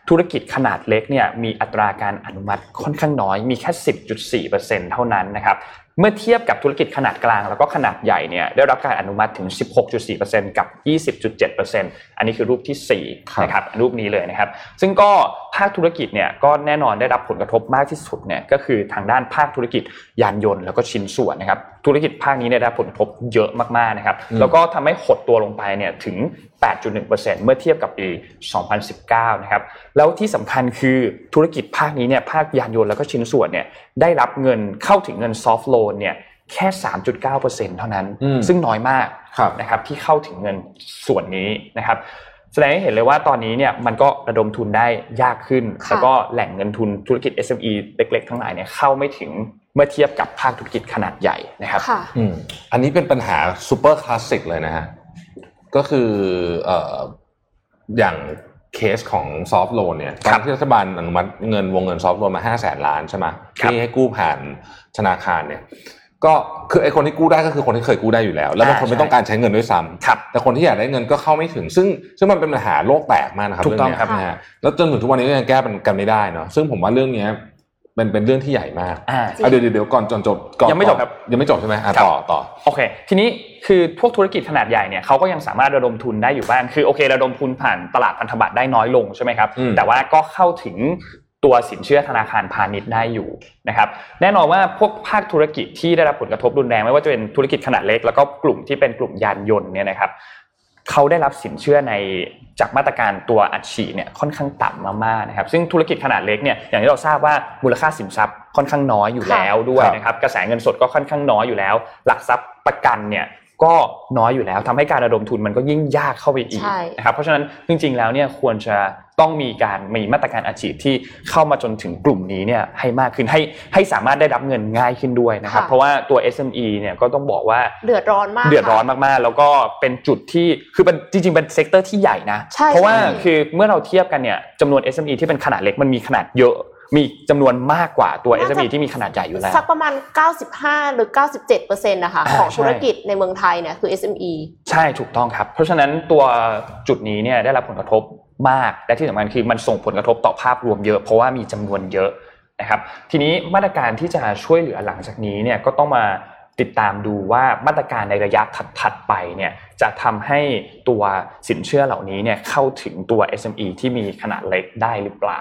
ธุรกิจขนาดเล็กเนี่ยมีอัตราการอนุมัติค่อนข้างน้อยมีแค่ สิบจุดสี่เปอร์เซ็นต์ เท่านั้นนะครับเมื่อเทียบกับธุรกิจขนาดกลางแล้วก็ขนาดใหญ่เนี่ยได้รับการอนุมัติถึง สิบหกจุดสี่เปอร์เซ็นต์ กับ ยี่สิบจุดเจ็ดเปอร์เซ็นต์ อันนี้คือรูปที่สี่นะครับรูปนี้เลยนะครับซึ่งก็ภาคธุรกิจเนี่ยก็แน่นอนได้รับผลกระทบมากที่สุดเนี่ยก็คือทางด้านภาคธุรกิจยานยนต์แล้วก็ชิ้นส่วนนะครับธุรกิจภาคนี้ได้รับผลกระทบเยอะมากๆนะครับแล้วก็ทำให้หดตัวลงไปเนี่ยถึง แปดจุดหนึ่งเปอร์เซ็นต์ เมื่อเทียบกับปีสองพันสิบเก้านะครับแล้วที่สำคัญคือธุรกิจภาคนี้เนี่ยภาคยานยนต์แล้วก็ชิ้นส่วนเนี่ยได้รับเงินเข้าถึงเงินซอฟท์โลนเนี่ย แค่ สามจุดเก้าเปอร์เซ็นต์ เท่านั้นซึ่งน้อยมากนะครับที่เข้าถึงเงินส่วนนี้นะครับแสดงให้เห็นเลยว่าตอนนี้เนี่ยมันก็ระดมทุนได้ยากขึ้นแล้วก็แหล่งเงินทุนธุรกิจ เอส เอ็ม อี เล็กๆทั้งหลายเนี่ยเข้าไม่ถึงเมื่อเทียบกับภาคธุรกิจขนาดใหญ่นะครับอืมอันนี้เป็นปัญหาซุปเปอร์คลาสสิกเลยนะฮะก็คือเอ่ออย่างเคสของซอฟท์โลนเนี่ยทางรัฐบาลอนุมัติเงินวงเงินซอฟท์โลนมา ห้าแสนล้านใช่มั้ยที่ให้กู้ผ่านธนาคารเนี่ยก็คือไอ้คนที่กู้ได้ก็คือคนที่เคยกู้ได้อยู่แล้วแล้วบางคนไม่ต้องการใช้เงินด้วยซ้ำแต่คนที่อยากได้เงินก็เข้าไม่ถึงซึ่งซึ่งมันเป็นปัญหาโลกแตกมากนะครับเรื่องนี้นะฮะแล้วจนถึงทุกวันนี้ก็ยังแก้กันไม่ได้เนาะซึ่งผมว่าเรื่องนี้มันเป็นเรื่องที่ใหญ่มากเอาเดี๋ยวเดี๋ยวก่อนจนจบยังไม่จบครับยังไม่จบใช่ไหมต่อต่อโอเคทีนี้คือพวกธุรกิจขนาดใหญ่เนี่ยเขาก็ยังสามารถระดมทุนได้อยู่บ้างคือโอเคระดมทุนผ่านตลาดพันธบัตรได้น้อยลงใช่ไหมครับแต่ว่าก็เข้าถึงตัวสินเชื่อธนาคารพาณิชย์ได้อยู่นะครับแน่นอนว่าพวกภาคธุรกิจที่ได้รับผลกระทบรุนแรงไม่ว่าจะเป็นธุรกิจขนาดเล็กแล้วก็กลุ่มที่เป็นกลุ่มยานยนต์เนี่ยนะครับเขาได้รับสินเชื่อในจากมาตรการตัวอัดฉีดเนี่ยค่อนข้างต่ำมากๆนะครับซึ่งธุรกิจขนาดเล็กเนี่ยอย่างที่เราทราบว่ามูลค่าสินทรัพย์ค่อนข้างน้อยอยู่แล้วด้วยนะครับกระแสเงินสดก็ค่อนข้างน้อยอยู่แล้วหลักทรัพย์ประกันเนี่ยก็น้อยอยู่แล้วทำให้การระดมทุนมันก็ยิ่งยากเข้าไปอีกนะครับเพราะฉะนั้นจริงๆแล้วเนี่ยควรจะต้องมีการมีมาตรการอัดฉีดที่เข้ามาจนถึงกลุ่มนี้เนี่ยให้มากขึ้นให้ให้สามารถได้รับเงินง่ายขึ้นด้วยนะครับเพราะว่าตัว เอส เอ็ม อี เนี่ยก็ต้องบอกว่าเดือดร้อนมากเดือดร้อนมากๆแล้วก็เป็นจุดที่คือเป็นจริงๆเป็นเซกเตอร์ที่ใหญ่นะเพราะว่าคือเมื่อเราเทียบกันเนี่ยจำนวน เอส เอ็ม อี ที่เป็นขนาดเล็กมันมีขนาดเยอะมีจำนวนมากกว่าตัว เอส เอ็ม อี ที่มีขนาดใหญ่อยู่แล้วสักประมาณเก้าสิบห้าหรือ เก้าสิบเจ็ดเปอร์เซ็นต์ นะคะของธุรกิจในเมืองไทยเนี่ยคือ เอส เอ็ม อี ใช่ถูกต้องครับเพราะฉะนั้นตัวจุดนี้เนี่ยได้รับผลกระทบมากและที่สำคัญคือมันส่งผลกระทบต่อภาพรวมเยอะเพราะว่ามีจำนวนเยอะนะครับทีนี้มาตรการที่จะช่วยเหลือหลังจากนี้เนี่ยก็ต้องมาติดตามดูว่ามาตรการในระยะถัดๆไปเนี่ยจะทำให้ตัวสินเชื่อเหล่านี้เนี่ยเข้าถึงตัว เอส เอ็ม อี ที่มีขนาดเล็กได้หรือเปล่าน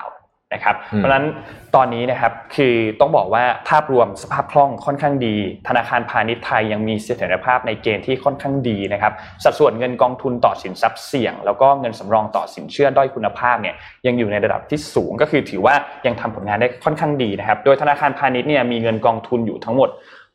ะครับเพราะฉะนั้นตอนนี้นะครับคือต้องบอกว่าภาพรวมสภาพคล่องค่อนข้างดีธนาคารพาณิชย์ไทยยังมีเสถียรภาพในเกณฑ์ที่ค่อนข้างดีนะครับสัดส่วนเงินกองทุนต่อสินทรัพย์เสี่ยงแล้วก็เงินสำรองต่อสินเชื่อด้อยคุณภาพเนี่ยยังอยู่ในระดับที่สูงก็คือถือว่ายังทำผลงานได้ค่อนข้างดีนะครับโดยธนาคารพาณิชย์เนี่ยมีเงินกองทุนอยู่ทั้งหมด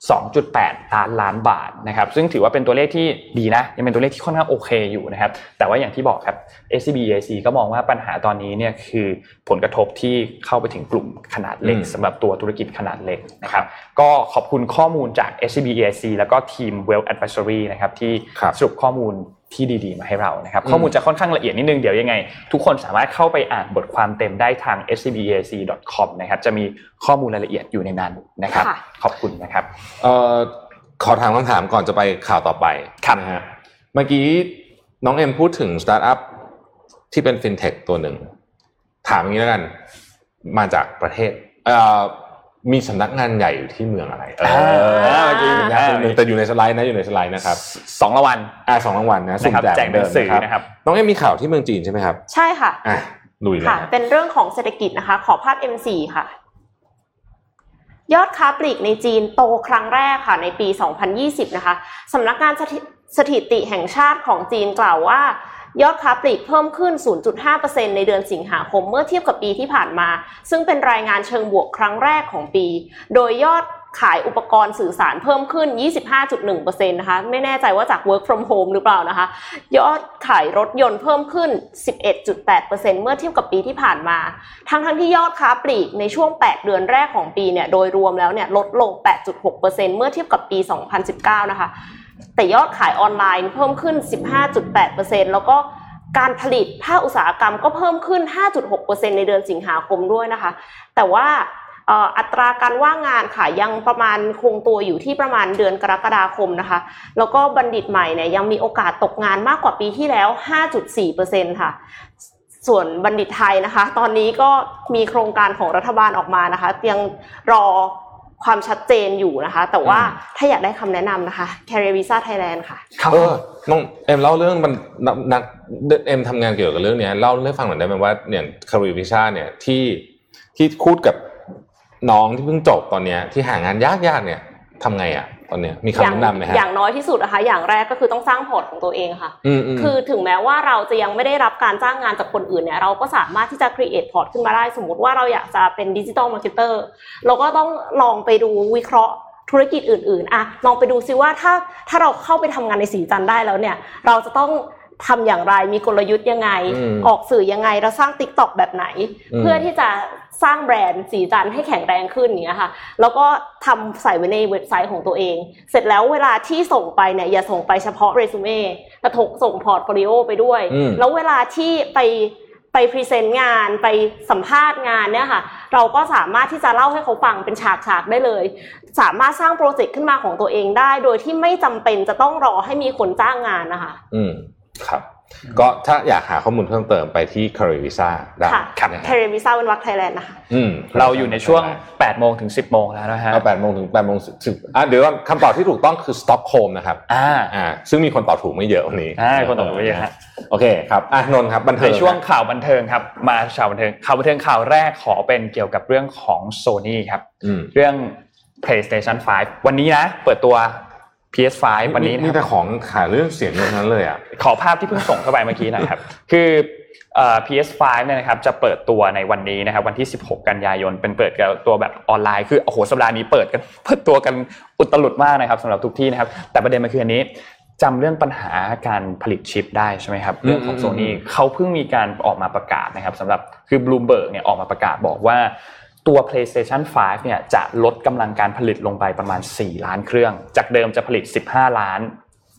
สองจุดแปดล้านล้านบาทนะครับซึ่งถือว่าเป็นตัวเลขที่ดีนะยังเป็นตัวเลขที่ค่อนข้างโอเคอยู่นะครับแต่ว่าอย่างที่บอกครับ เอส ซี บี อี ไอ ซี ก็มองว่าปัญหาตอนนี้เนี่ยคือผลกระทบที่เข้าไปถึงกลุ่มขนาดเล็กสำหรับตัวธุรกิจขนาดเล็กนะครับก็ขอบคุณข้อมูลจาก เอส ซี บี อี ไอ ซี แล้วก็ทีม Wealth Advisory นะครับที่สรุปข้อมูลที่ดีๆมาให้เรานะครับข้อมูลจะค่อนข้างละเอียดนิดนึงเดี๋ยวยังไงทุกคนสามารถเข้าไปอ่านบทความเต็มได้ทาง เอส ซี บี อี ไอ ซี ดอท คอม นะครับจะมีข้อมูลรายละเอียดอยู่ในนั้นนะครับขอบคุณนะครับเอ่อขอถามคำถามก่อนจะไปข่าวต่อไปนะฮะเมื่อกี้น้องเอ็มพูดถึงสตาร์ทอัพที่เป็นฟินเทคตัวหนึ่งถามอย่างนี้แล้วกันมาจากประเทศเอ่อมีสำนักงานใหญ่อยู่ที่เมืองอะไรเออจริงๆแต่อยู่ในสไลด์นะอยู่ในสไลด์นะครับสองรางวัลอ่าสองรางวัลนะสุ่มแจกเดิมนะครับน้องเอ็มมีข่าวที่เมืองจีนใช่มั้ยครับใช่ค่ะอ่ะลุยเลยค่ะเป็นเรื่องของเศรษฐกิจนะคะขอภาพ เอ็ม สี่ ค่ะยอดค้าปลีกในจีนโตครั้งแรกค่ะในปีสองพันยี่สิบนะคะสำนักงานสถิติแห่งชาติของจีนกล่าวว่ายอดค้าปลีกเพิ่มขึ้น ศูนย์จุดห้าเปอร์เซ็นต์ ในเดือนสิงหาคมเมื่อเทียบกับปีที่ผ่านมาซึ่งเป็นรายงานเชิงบวกครั้งแรกของปีโดยยอดขายอุปกรณ์สื่อสารเพิ่มขึ้น ยี่สิบห้าจุดหนึ่งเปอร์เซ็นต์ นะคะไม่แน่ใจว่าจาก work from home หรือเปล่านะคะยอดขายรถยนต์เพิ่มขึ้น สิบเอ็ดจุดแปดเปอร์เซ็นต์ เมื่อเทียบกับปีที่ผ่านมาทั้งๆที่ยอดค้าปลีกในช่วงแปดเดือนแรกของปีเนี่ยโดยรวมแล้วเนี่ยลดลง แปดจุดหกเปอร์เซ็นต์ เมื่อเทียบกับปีสองพันสิบเก้านะคะแต่ยอดขายออนไลน์เพิ่มขึ้น สิบห้าจุดแปดเปอร์เซ็นต์ แล้วก็การผลิตภาคอุตสาหกรรมก็เพิ่มขึ้น ห้าจุดหกเปอร์เซ็นต์ ในเดือนสิงหาคมด้วยนะคะแต่ว่าอัตราการว่างงานค่ะยังประมาณคงตัวอยู่ที่ประมาณเดือนกรกฎาคมนะคะแล้วก็บัณฑิตใหม่เนี่ยยังมีโอกาสตกงานมากกว่าปีที่แล้ว ห้าจุดสี่เปอร์เซ็นต์ ค่ะส่วนบัณฑิตไทยนะคะตอนนี้ก็มีโครงการของรัฐบาลออกมานะคะยังรอความชัดเจนอยู่นะคะแต่ว่าถ้าอยากได้คำแนะนำนะคะ Career Visa Thailand ค่ะเออน้องเอ็มเล่าเรื่องมันนักเอ็มทำงานเกี่ยวกับเรื่องนี้เล่าให้ฟังหน่อยได้ไหมว่าเนี่ย Career Visa เนี่ยที่ที่คูดกับน้องที่เพิ่งจบตอนนี้ที่หางานยากๆเนี่ยทำไงอ่ะตอนนี้มีคำแนะนำไหมฮะอย่างน้อยที่สุดนะคะอย่างแรกก็คือต้องสร้างพอร์ตของตัวเองค่ะคือถึงแม้ว่าเราจะยังไม่ได้รับการจ้างงานจากคนอื่นเนี่ยเราก็สามารถที่จะ create พอร์ตขึ้นมาได้สมมติว่าเราอยากจะเป็น digital marketer เราก็ต้องลองไปดูวิเคราะห์ ธุรกิจอื่นๆอะลองไปดูซิว่าถ้าถ้าเราเข้าไปทำงานในสีจันทร์ได้แล้วเนี่ยเราจะต้องทำอย่างไรมีกลยุทธ์ยังไงออกสื่อยังไงเราสร้าง TikTok แบบไหนเพื่อที่จะสร้างแบรนด์สีจันทร์ให้แข็งแรงขึ้นอย่างเงี้ยค่ะแล้วก็ทำใส่ไว้ในเว็บไซต์ของตัวเองเสร็จแล้วเวลาที่ส่งไปเนี่ยอย่าส่งไปเฉพาะเรซูเม่แต่ส่งพอร์ตโฟลิโอไปด้วยแล้วเวลาที่ไปไปพรีเซนต์งานไปสัมภาษณ์งานเนี่ยค่ะเราก็สามารถที่จะเล่าให้เขาฟังเป็นฉากๆได้เลยสามารถสร้างโปรเจกต์ขึ้นมาของตัวเองได้โดยที่ไม่จำเป็นจะต้องรอให้มีคนจ้างงานนะคะอืมครับก็ถ้าอยากหาข้อมูลเพิ่มเติมไปที่ Career Visa ได้ครับ Career Visa เป็นวักไทยแลนด์นะคะอืมเราอยู่ในช่วง แปดโมง ถึง สิบโมง แล้วนะฮะ แปดโมง ถึง แปดโมง สิบอ่ะเดี๋ยวคำตอบที่ถูกต้องคือ Stockholm นะครับอ่าอ่าซึ่งมีคนตอบถูกไม่เยอะวันนี้อ่าคนตอบถูกไม่เยอะฮะโอเคครับอ่ะนนท์ครับบันเทิงในช่วงข่าวบันเทิงครับมาข่าวบันเทิงข่าวบันเทิงข่าวแรกขอเป็นเกี่ยวกับเรื่องของ Sony ครับเรื่อง เพลย์สเตชันไฟว์ วันนี้นะเปิดตัวพี เอส ไฟว์ วันนี้นะครับนี่แต่ของขายเรื่องเสียงนั้นเลยอ่ะขอภาพที่เพิ่งส่งเข้าไปเมื่อกี้นะครับคือเอ่อ พี เอส ไฟว์ เนี่ยนะครับจะเปิดตัวในวันนี้นะครับวันที่สิบหกกันยายนเป็นเปิดตัวแบบออนไลน์คือโอ้โหสัปดาห์นี้เปิดกันเปิดตัวกันอุตลุดมากนะครับสำหรับทุกที่นะครับแต่ประเด็นมันคืออันนี้จำเรื่องปัญหาการผลิตชิปได้ใช่ไหมครับเรื่องของ Sony เขาเพิ่งมีการออกมาประกาศนะครับสำหรับคือ Bloomberg เนี่ยออกมาประกาศบอกว่าตัว เพลย์สเตชันไฟว์ เนี่ยจะลดกำลังการผลิตลงไปประมาณสี่ล้านเครื่องจากเดิมจะผลิตสิบห้าล้าน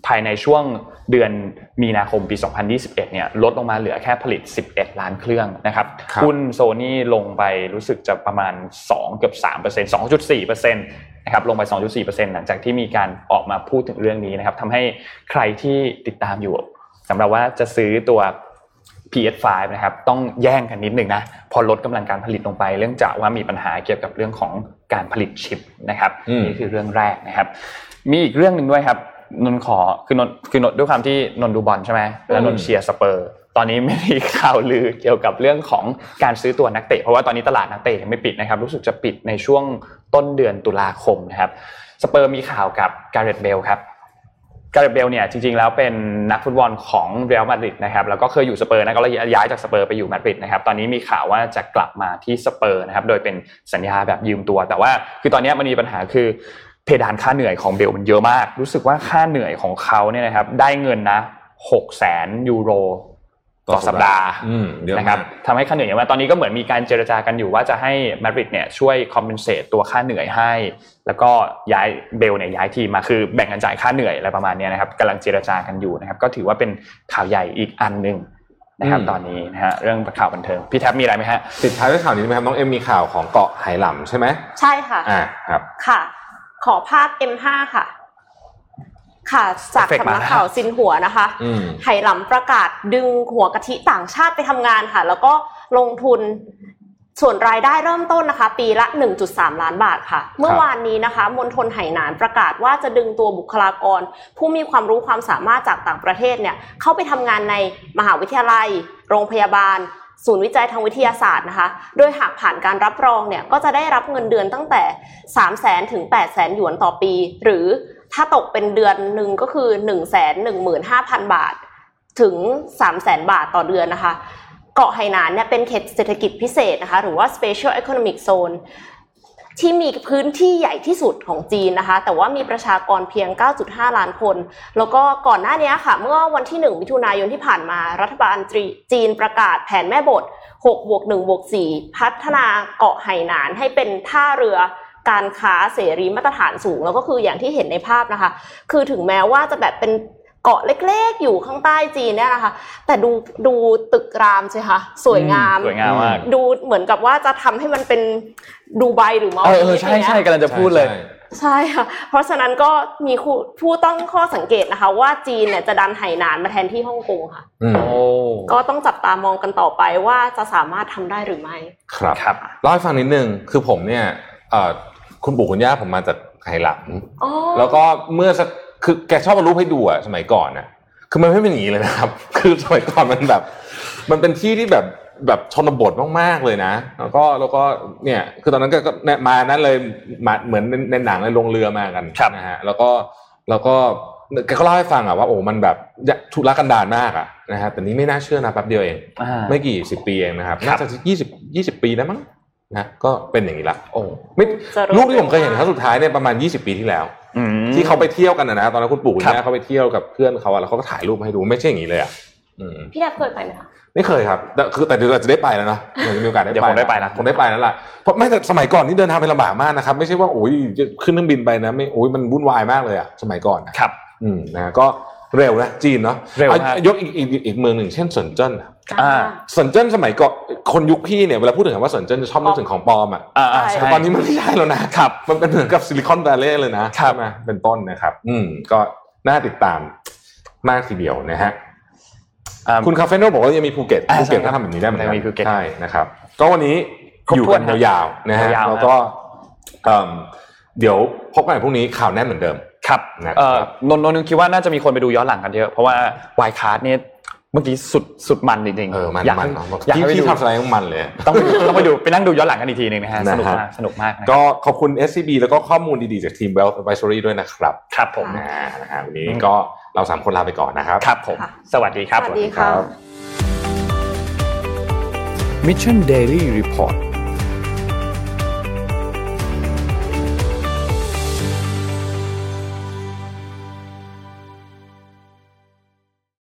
ภายในช่วงเดือนมีนาคมปีสองพันยี่สิบเอ็ดเนี่ยลดลงมาเหลือแค่ผลิตสิบเอ็ดล้านเครื่องนะครับหุ้น Sony ลงไปรู้สึกจะประมาณสองเกือบ สามเปอร์เซ็นต์ สองจุดสี่เปอร์เซ็นต์ นะครับลงไป สองจุดสี่เปอร์เซ็นต์ หลังจากที่มีการออกมาพูดถึงเรื่องนี้นะครับทำให้ใครที่ติดตามอยู่สำหรับว่าจะซื้อตัวพี เอส ไฟว์ นะครับต้องแย่งกันนิดนึงนะพอลดกำลังการผลิตลงไปเรื่องจากว่ามีปัญหาเกี่ยวกับเรื่องของการผลิตชิปนะครับนี่คือเรื่องแรกนะครับมีอีกเรื่องนึงด้วยครับนนขอคือนนคือนนด้วยความที่นนดูบอลใช่มั้ยแล้วนนเชียร์สเปอร์ตอนนี้ไม่มีข่าวลือเกี่ยวกับเรื่องของการซื้อตัวนักเตะเพราะว่าตอนนี้ตลาดนักเตะยังไม่ปิดนะครับรู้สึกจะปิดในช่วงต้นเดือนตุลาคมนะครับสเปอร์มีข่าวกับการ์เรตเบลครับการ์เรตเบลเนี่ยจริงๆแล้วเป็นนักฟุตบอลของเรอัลมาดริดนะครับแล้วก็เคยอยู่สเปอร์นะก็ย้ายจากสเปอร์ไปอยู่มาดริดนะครับตอนนี้มีข่าวว่าจะกลับมาที่สเปอร์นะครับโดยเป็นสัญญาแบบยืมตัวแต่ว่าคือตอนนี้มันมีปัญหาคือเพดานค่าเหนื่อยของเบลมันเยอะมากรู้สึกว่าค่าเหนื่อยของเขาเนี่ยนะครับได้เงินนะ หกแสนยูโรต่อสัปดาห์นะครับทำให้ค่าเหนื่อยอย่างว่าตอนนี้ก็เหมือนมีการเจรจากันอยู่ว่าจะให้มาดริดเนี่ยช่วยคอมเพนเซตตัวค่าเหนื่อยให้แล้วก็ย้ายเบลเนี่ยย้ายทีมมาคือแบ่งกันจ่ายค่าเหนื่อยอะไรประมาณนี้นะครับกำลังเจรจากันอยู่นะครับก็ถือว่าเป็นข่าวใหญ่อีกอันนึงนะครับตอนนี้นะฮะเรื่องข่าวบันเทิงพี่แท็บมีอะไรไหมฮะติดท้ายด้วยข่าวนี้ไหมครับน้องเอ็มมีข่าวของเกาะไหหลำใช่ไหมใช่ค่ะอ่าครับค่ะขอภาพ เอ็ม ห้า ค่ะค่ะจากสำนักข่าวซินหัวนะคะไหหลำประกาศดึงหัวกะทิต่างชาติไปทำงานค่ะแล้วก็ลงทุนส่วนรายได้เริ่มต้นนะคะปีละ หนึ่งจุดสามล้านบาทค่ะเมื่อวานนี้นะคะมณฑลไหหนานประกาศว่าจะดึงตัวบุคลากรผู้มีความรู้ความสามารถจากต่างประเทศเนี่ยเข้าไปทำงานในมหาวิทยาลัยโรงพยาบาลศูนย์วิจัยทางวิทยาศาสตร์นะคะโดยหากผ่านการรับรองเนี่ยก็จะได้รับเงินเดือนตั้งแต่ สามแสนถึงแปดแสนหยวนต่อปีหรือถ้าตกเป็นเดือนหนึ่งก็คือ หนึ่งแสนหนึ่งหมื่นห้าพันบาทถึง สามแสนบาทต่อเดือนนะคะเกาะไหหนานเนี่ยเป็นเขตเศรษฐกิจพิเศษนะคะหรือว่า Special Economic Zone ที่มีพื้นที่ใหญ่ที่สุดของจีนนะคะแต่ว่ามีประชากรเพียง เก้าจุดห้าล้านคนแล้วก็ก่อนหน้านี้ค่ะเมื่อวันที่หนึ่งมิถุนายนที่ผ่านมารัฐบาลจีนประกาศแผนแม่บท หกบวกหนึ่งบวกสี่ พัฒนาเกาะไหหนานให้เป็นท่าเรือการค้าเสรีมาตรฐานสูงแล้วก็คืออย่างที่เห็นในภาพนะคะคือถึงแม้ว่าจะแบบเป็นเกาะเล็กๆอยู่ข้างใต้จีนเนี่ยนะคะแต่ดูดูตึกรามใช่ค่ะสวยงามสวยงามมากดูเหมือนกับว่าจะทำให้มันเป็นดูไบหรือมอลล์ใช่ใช่กำลังจะพูดเลยใช่ค่ะเพราะฉะนั้นก็มีผู้ต้องข้อสังเกตนะคะว่าจีนเนี่ยจะดันไหหนานมาแทนที่ฮ่องกงค่ะก็ต้องจับตามองกันต่อไปว่าจะสามารถทำได้หรือไม่ครับครับเล่าให้ฟังนิดนึงคือผมเนี่ยคุณปู่คุณย่าผมมาจากไหหลำแล้วก็เมื่อสักคือแกชอบเอารูปให้ดูอะสมัยก่อนนะคือมันไม่เป็นอย่างนี้เลยนะครับคือสมัยก่อนมันแบบมันเป็นที่ที่แบบแบบชนบทมากๆเลยนะแล้วก็แล้วก็เนี่ยคือตอนนั้นก็มานั้นเลยมาเหมือนในหนังเลยลงเรือมากันนะฮะแล้วก็แล้วก็แกก็เล่าให้ฟังอะว่าโอ้มันแบบทุรกันดารมากอะนะฮะแต่นี้ไม่น่าเชื่อนะแป๊บเดียวเองไม่กี่สิบปีเองนะครับน่าจะยี่สิบยี่สิบปีนะมั้ง นะก็เป็นอย่างนี้ละโอ้ไม่รูปที่ผมเคยเห็นครั้งสุดท้ายเนี่ยประมาณยี่สิบปีที่แล้วที่เขาไปเที่ยวกันนะตอนนั้นคุณปู่เนี่ยเขาไปเที่ยวกับเพื่อนเขาแล้วเขาก็ถ่ายรูปให้ดูไม่ใช่อย่างนี้เลยอ่ะพี่แดบเคยไปไหมคะไม่เคยครับคือแต่เดี๋ยวเราจะได้ไปแล้วเนาะมีโอกาสได้ไปผมได้ไปนะผมได้ไปแล้วล่ะเพราะไม่แต่สมัยก่อนนี่เดินทางไปลำบากมากนะครับไม่ใช่ว่าโอ้ยขึ้นเครื่องบินไปนะไม่โอ้ยมันวุ่นวายมากเลยอ่ะสมัยก่อนครับอืมนะก็เร็วนะจีนเนาะยกอีกอีกอีกเมืองหนึ่งเช่นเซินเจิ้นอ่าเซินเจิ้นสมัยก่อนคนยุคพี่เนี่ยเวลาพูดถึงคำว่าเซินเจิ้นจะชอบนึกถึงของปลอมอ่ะแต่ตอนนี้มันไม่ใช่แล้วนะครับมันเป็นเหมือนกับซิลิคอนวัลเลย์เลยนะใช่ไหมเป็นต้นนะครับอืมก็น่าติดตามมากทีเดียวนะฮะคุณคาเฟโน่บอกว่ายังมีภูเก็ตภูเก็ตก็ทำแบบนี้ได้เหมือนกันใช่นะครับก็วันนี้อยู่กันยาวๆนะฮะแล้วก็เดี๋ยวพบกันพรุ่งนี้ข่าวแน่นเหมือนเดิมครับเอ่อนนท์นึงคิดว่าน่าจะมีคนไปดูย้อนหลังกันเยอะเพราะว่า Wirecard เนี่ยเมื่อกี้สุดสุดมันจริงๆอยากที่ที่ทำสไลด์มันเลยต้องต้องไปดูไปนั่งดูย้อนหลังกันอีกทีนึงนะฮะสนุกมากสนุกมากก็ขอบคุณ เอส ซี บี แล้วก็ข้อมูลดีๆจากทีม Wealth Advisory ด้วยนะครับครับผมนะฮะวันนี้ก็เราสามคนลาไปก่อนนะครับครับผมสวัสดีครับสวัสดีครับ Mission Daily Report